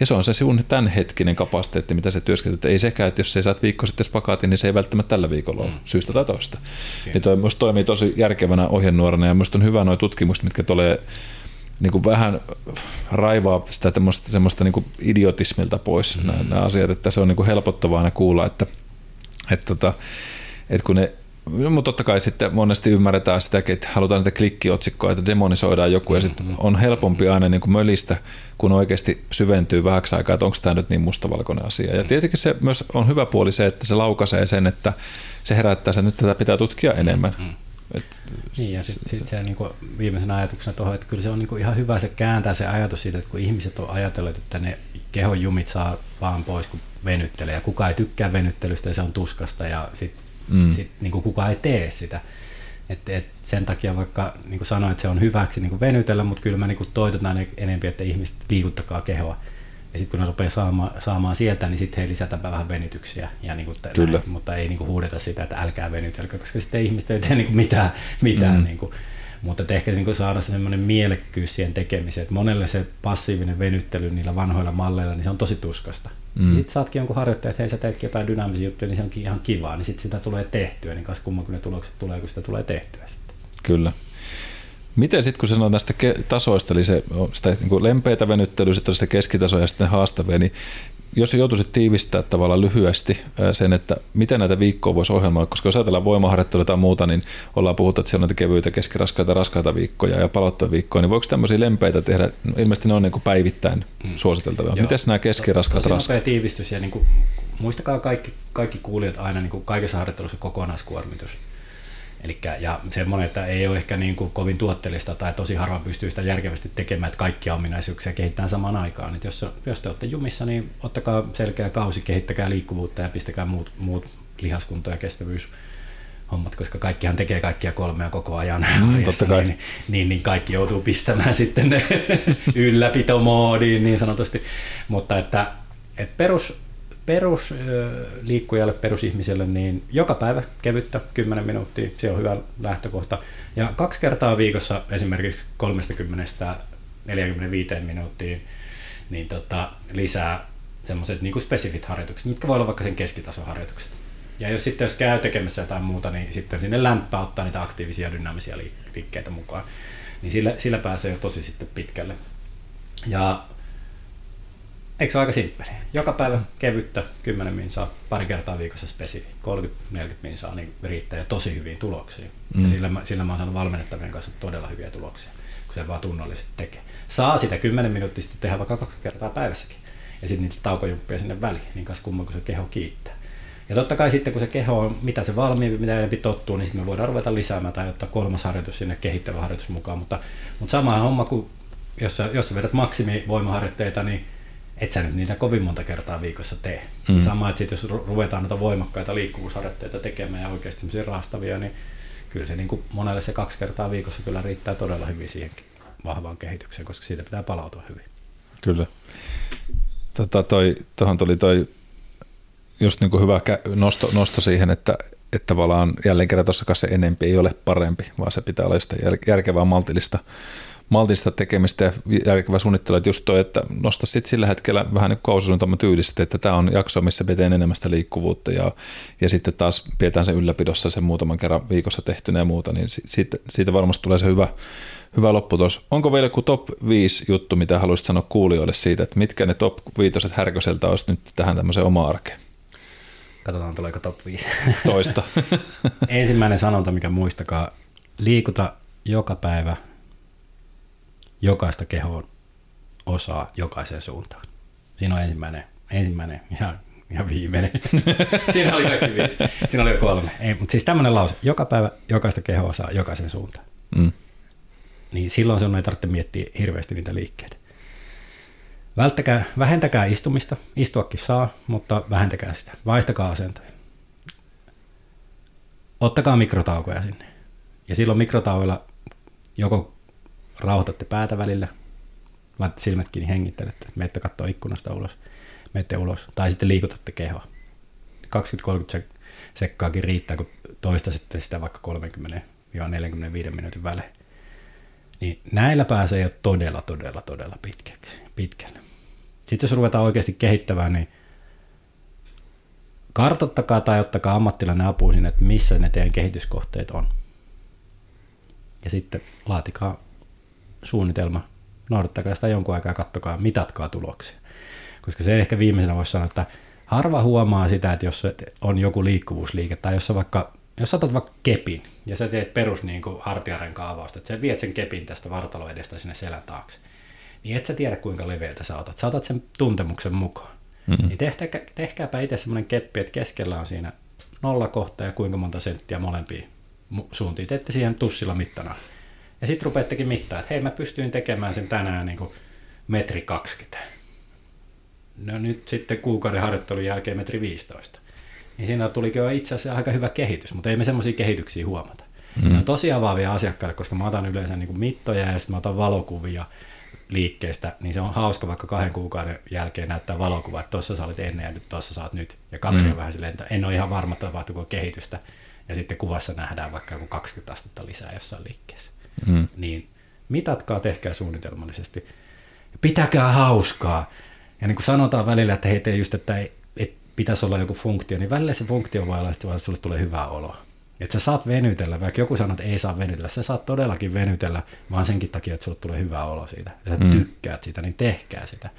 Ja se on se sinun tämänhetkinen kapasiteetti, mitä se työskentelet. Ei sekään, että jos ei saat viikko sitten spakaatin, niin se ei välttämättä tällä viikolla ole syystä tai toista. Niin toi myös toimii tosi järkevänä ohjenuorana ja minusta on hyvä nuo tutkimukset, mitkä tulee niin kuin vähän raivaa sitä semmoista niin kuin idiotismilta pois nämä asiat, että se on niin kuin helpottavaa aina kuulla, että kun ne, mutta totta kai sitten monesti ymmärretään sitäkin, että halutaan niitä klikkiotsikkoa, että demonisoidaan joku ja sitten on helpompi aina niin kuin mölistä, kun oikeasti syventyy vähäksi aikaa, että onko tämä nyt niin mustavalkoinen asia. Ja tietenkin se myös on hyvä puoli se, että se laukaisee sen, että se herättää sen, että nyt tätä pitää tutkia enemmän. Niin ja sitten se niin viimeisenä ajatuksena tuohon, että kyllä se on niin ihan hyvä se kääntää se ajatus siitä, että kun ihmiset on ajatellut, että ne kehon jumit saa vaan pois, kun venyttelee ja kukaan ei tykkää venyttelystä ja se on tuskasta ja sitten sit, niin kukaan ei tee sitä. Et sen takia vaikka niin sanoin, että se on hyväksi niin venytellä, mutta kyllä mä niin toitotan enemmän, että ihmiset liikuttakaa kehoa. Ja sitten kun ne rupeaa saamaan sieltä, niin sitten he lisätään vähän venytyksiä, ja niin näin, mutta ei niin kuin huudeta sitä, että älkää venytelkö, koska sitten ihmiset ei tee niin kuin mitään. Niin kuin. Mutta ehkä niin kuin saada semmoinen mielekkyys siihen tekemiseen, että monelle se passiivinen venyttely niillä vanhoilla malleilla, niin se on tosi tuskasta. Sitten saatkin jonkun harjoittajan, että hei sä teetkin jotain dynaamisia juttuja, niin se onkin ihan kivaa, niin sitten sitä tulee tehtyä, niin kanssa kumman kun ne tulokset tulee, kun sitä tulee tehtyä sitten. Kyllä. Miten sitten, kun sä sanoit näistä tasoista, eli se, sitä niin lempeitä venyttelyä, sitten se keskitaso ja sitten haastavia, niin jos joutuisit tiivistämään tavallaan lyhyesti sen, että miten näitä viikkoa voisi ohjelmoida, koska jos ajatellaan voimaharjoittelua tai muuta, niin ollaan puhuttu, että siellä on näitä kevyitä, keskiraskaita, raskaita viikkoja ja palauttavia viikkoja, niin voiko tämmöisiä lempeitä tehdä? No, ilmeisesti ne on niin kuin päivittäin suositeltavia. Miten nämä keskiraskaat, raskaat? Tosi tiivistys ja niin kuin, muistakaa kaikki kuulijat aina niin kuin kaikessa harjoittelussa kokonaiskuormitus. Elikkä, ja semmoinen, että ei ole ehkä niin kuin kovin tuotteellista tai tosi harva pystyy sitä järkevästi tekemään, että kaikkia ominaisuuksia kehittää samaan aikaan. Et jos te olette jumissa, niin ottakaa selkeä kausi, kehittäkää liikkuvuutta ja pistäkää muut lihaskunto- ja kestävyyshommat, koska kaikkihan tekee kaikkia kolmea koko ajan. Niin kaikki joutuu pistämään sitten ne ylläpitomoodiin niin sanotusti. Mutta että perusliikkujalle, perusihmiselle, niin joka päivä kevyttä 10 minuuttia, se on hyvä lähtökohta. Ja 2 kertaa viikossa esimerkiksi 30-45 minuuttiin niin lisää semmoiset niin kuin spesifit harjoitukset, mitkä voi olla vaikka sen keskitasoharjoitukset. Ja jos käy tekemässä jotain muuta, niin sitten sinne lämpää ottaa niitä aktiivisia ja dynaamisia liikkeitä mukaan. Niin sillä pääsee jo tosi sitten pitkälle. Ja eikö se ole aika simppeli? Joka päivä kevyttä 10 minsaa, pari kertaa viikossa spesifi, 30-40 minsaa niin riittää jo tosi hyviin tuloksiin. Ja sillä mä oon saanut valmennettavien kanssa todella hyviä tuloksia, kun se vaan tunnollisesti tekee. Saa sitä 10 minuuttia sitten tehdä vaikka 2 kertaa päivässäkin ja sitten niitä taukojumppia sinne väliin, niin kanssa kumman kun se keho kiittää. Ja totta kai sitten kun se keho on, mitä se valmiimpi, mitä enemmän tottuu, niin sitten me voidaan ruveta lisäämään tai ottaa kolmas harjoitus sinne, kehittävä harjoitus mukaan, mutta sama homma kuin jos vedät maksimivoimaharjoitteita, niin et sä nyt niitä kovin monta kertaa viikossa tee. Mm. Sama, että jos ruvetaan noita voimakkaita liikkuvuusharjoitteita tekemään ja oikeasti semmoisia raastavia, niin kyllä se niin kuin monelle se 2 kertaa viikossa kyllä riittää todella hyvin siihenkin vahvaan kehitykseen, koska siitä pitää palautua hyvin. Kyllä. Tuohon tuli toi just niin kuin hyvä nosto siihen, että tavallaan jälleen kerran tuossakaan se enempi ei ole parempi, vaan se pitää olla sitä järkevää maltillista tekemistä ja järkevää suunnittelua, että just toi, että nosta sitten sillä hetkellä vähän niin kausisuunnitelman tyylisesti, että tämä on jakso, missä pidetään enemmän sitä liikkuvuutta ja sitten taas pidetään sen ylläpidossa sen muutaman kerran viikossa tehtynä ja muuta, niin siitä varmasti tulee se hyvä lopputulos. Onko vielä joku top 5 juttu, mitä haluaisit sanoa kuulijoille siitä, että mitkä ne top 5 Härköseltä olisi nyt tähän tämmöiseen omaan arkeen? Katsotaan, tuleeko top 5. Toista. Ensimmäinen sanonta, mikä muistakaa, liikuta joka päivä, jokaista kehoon osaa jokaiseen suuntaan. Siinä on ensimmäinen ja viimeinen. Siinä oli kaikki 5. Siinä oli jo 3. Ei, mutta siis tämmöinen lause, joka päivä jokaista kehoa osaa jokaiseen suuntaan. Mm. Niin silloin sinun ei tarvitse miettiä hirveästi niitä liikkeitä. Vähentäkää istumista. Istuakin saa, mutta vähentäkää sitä. Vaihtakaa asentoja. Ottakaa mikrotaukoja sinne. Ja silloin mikrotauoilla joko rauhoitatte päätä välillä, laitatte silmät kiinni, hengittelette, menette katsoa ikkunasta ulos, menette ulos, tai sitten liikutatte kehoa. 20-30 sekkaakin riittää, kun toistaisitte sitä vaikka 30-45 minuutin välein. Niin näillä pääsee jo todella pitkälle. Sitten jos ruvetaan oikeasti kehittämään, niin kartoittakaa tai ottakaa ammattilainen apuun sinne, että missä ne teidän kehityskohteet on. Ja sitten laatikaa suunnitelma, noudattakaa sitä jonkun aikaa ja katsokaa, mitatkaa tuloksia. Koska se ehkä viimeisenä voisi sanoa, että harva huomaa sitä, että jos on joku liikkuvuusliike tai jos otat vaikka kepin ja sä teet perus niin kuin hartiarenkaan avausta, että sä viet sen kepin tästä vartalo edestä sinne selän taakse, niin et sä tiedä kuinka leveältä sä otat. Sä otat sen tuntemuksen mukaan. Mm-hmm. Niin tehkääpä itse semmoinen keppi, että keskellä on siinä 0 kohta ja kuinka monta senttiä molempiin suuntiin. Teette siihen tussilla mittana. Ja sitten rupeattekin mittaa, että hei, mä pystyin tekemään sen tänään niin kuin 1,20 metriä. No nyt sitten kuukauden harjoittelun jälkeen 1,15 metriä. Niin siinä tulikin jo itse asiassa aika hyvä kehitys, mutta ei me semmoisia kehityksiä huomata. Ne on tosi avaavia asiakkaille, koska mä otan yleensä niin kuin mittoja ja sitten mä otan valokuvia liikkeestä, niin se on hauska vaikka 2 kuukauden jälkeen näyttää valokuvaa, että tossa sä olit ennen ja nyt tossa sä oot nyt. Ja kaveri on vähän silleen, en ole ihan varma, tapahtuuko kehitystä. Ja sitten kuvassa nähdään vaikka joku 20 astetta lisää jossain liikkeessä. Niin mitatkaa, tehkää suunnitelmallisesti. Pitäkää hauskaa. Ja niin kuin sanotaan välillä, että hei, te just, että pitäisi olla joku funktio, niin välillä se funktio voi olla, että sulle tulee hyvää oloa. Että sä saat venytellä, vaikka joku sanoo, että ei saa venytellä, sä saat todellakin venytellä, vaan senkin takia, että sulle tulee hyvää olo siitä. Ja sä tykkäät siitä, niin tehkää sitä.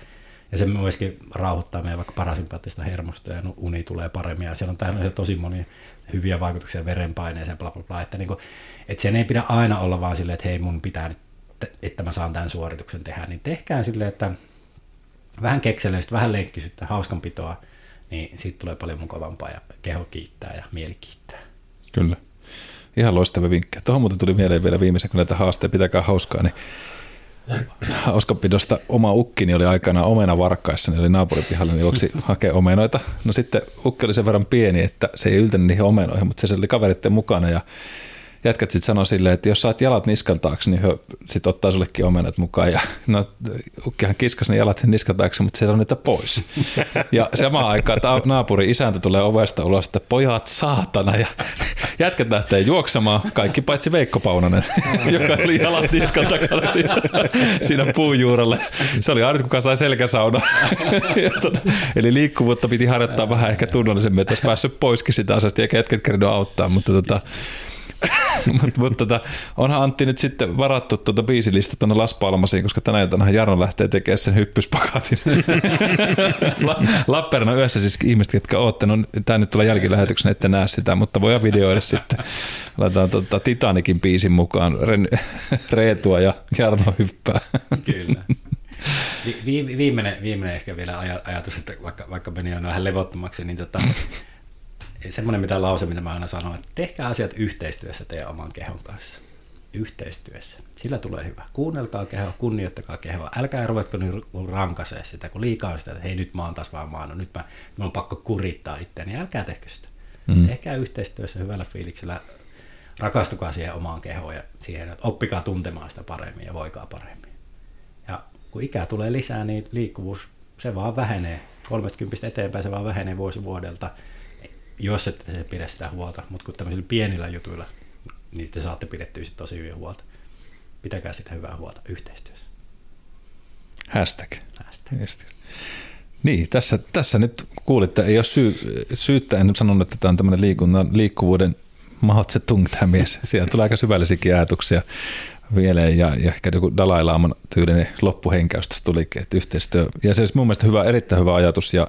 Ja se myöskin rauhoittaa meidän vaikka parasympaattista hermostoa ja uni tulee paremmin. Ja siellä on tämmöisiä tosi monia hyviä vaikutuksia verenpaineeseen, bla bla bla. Että niinku, et sen ei pidä aina olla vaan silleen, että hei mun pitää, että mä saan tämän suorituksen tehdä. Niin tehkään silleen, että vähän keksellistä, vähän lenkkisyyttä, hauskanpitoa. Niin siitä tulee paljon mukavampaa ja keho kiittää ja mieli kiittää. Kyllä. Ihan loistava vinkki. Tuohon muuten tuli mieleen vielä viimeisen, kun näitä haasteita pitäkää hauskaa, niin hauskanpidosta oma ukkini oli aikanaan omenavarkkaissa, niin oli naapuripihalla, niin juoksi hakea omenoita. No sitten ukki oli sen verran pieni, että se ei yltänyt niihin omenoihin, mutta se oli kaveritten mukana ja jätkät sitten sanoi silleen, että jos saat jalat niskan taakse, niin sitten ottaa sullekin omenat mukaan. Ja no, ukkihan kiskasi ne jalat sen niskan taakse, mutta se sanoi niitä pois. Ja samaan aikaan naapuri isäntä tulee ovesta ulos, että pojat saatana. Ja jätkät lähtee juoksemaan, kaikki paitsi Veikko Paunanen, joka oli jalat niskan takana siinä puujuurella. Se oli aina, kuka sai selkäsauna. Eli liikkuvuutta piti harjoittaa vähän ehkä tunnollisemmin, että olisi päässyt poiskin sitä asiasta, eikä jätkät kerinyt auttaa, mutta mutta onhan Antti nyt sitten varattu tuota biisilista tuonne Las Palmasiin, koska tänä iltanahan Jarno lähtee tekemään sen hyppyspakaatin. Lappeenrannan yössä siis ihmiset, jotka ootte, no tämä nyt tulee jälkilähetyksenä, ette näe sitä, mutta voidaan videoida sitten. Laitetaan Titanikin biisin mukaan Reetua ja Jarno hyppää. Kyllä. Viimeinen ehkä vielä ajatus, että vaikka meni on vähän levottomaksi, niin semmoinen lause, mitä mä aina sanon, että tehkää asiat yhteistyössä teidän oman kehon kanssa. yhteistyössä. Sillä tulee hyvä. Kuunnelkaa kehoa, kunnioittakaa kehoa. Älkää ruvetko nyt rankasee sitä, kun liikaa sitä, että hei nyt mä oon taas vaan maannut, nyt mä on pakko kurittaa itseäni. Älkää tehkö sitä. Tehkää yhteistyössä hyvällä fiiliksellä. Rakastukaa siihen omaan kehoon ja siihen, että oppikaa tuntemaan sitä paremmin ja voikaa paremmin. Ja kun ikää tulee lisää, niin liikkuvuus, se vaan vähenee. 30 eteenpäin se vaan vähenee vuosi vuodelta, jos et se pidä sitä huolta. Mutta kun tämmöisillä pienillä jutuilla, niin te saatte pidettyä sit tosi hyvin huolta. Pitäkää sitä hyvää huolta yhteistyössä. Hashtag. Niin, tässä nyt kuulitte, ei ole syyttä, en sanonut, että tämä on tämmöinen liikkuvuuden Mahatsetung tämä mies. Siellä tulee aika syvällisiäkin ajatuksia mieleen ja ehkä joku Dalai Laman tyylinen loppuhenkäys tässä tulikin, että yhteistyö. Ja se olisi mun mielestä hyvä, erittäin hyvä ajatus ja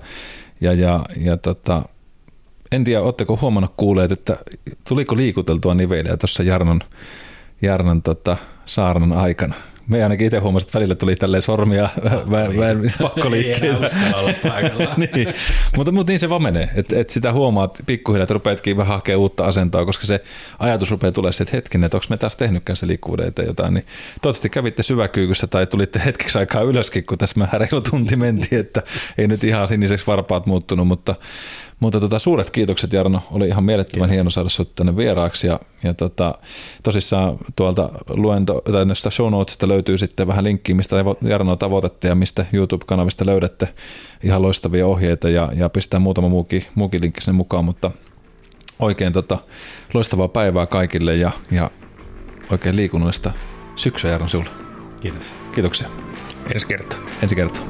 en tiedä, ootteko huomannut kuuleet, että tuliko liikuteltua niveliä tuossa Jarnon saarnan aikana? Me ainakin itse huomasin, että välillä tuli tälleen sormia pakkoliikkeitä. Ei enää olla paikalla. Mutta niin se vaan menee. Et sitä huomaa, että pikkuhiljaa että rupeatkin vähän hakemaan uutta asentoa, koska se ajatus rupeaa tulemaan se, että hetkinen, että onko me taas tehnytkään se liikkuvuuden eteen jotain. Niin toivottavasti kävitte syväkyykyssä tai tulitte hetkeksi aikaa ylöskin, kun tässä mä reilu tunti mentiin, että ei nyt ihan siniseksi varpaat muuttunut. Mutta suuret kiitokset Jarno, oli ihan mielettömän hieno saada sinut tänne vieraaksi ja tosissaan tuolta show notesta löytyy sitten vähän linkkiä, mistä Jarnoa tavoitette ja mistä YouTube-kanavista löydätte ihan loistavia ohjeita ja pistää muutama muukin linkki sinne mukaan, mutta oikein loistavaa päivää kaikille ja oikein liikunnallista syksyä Jarno sinulle. Kiitos. Kiitoksia. Ensi kertaa.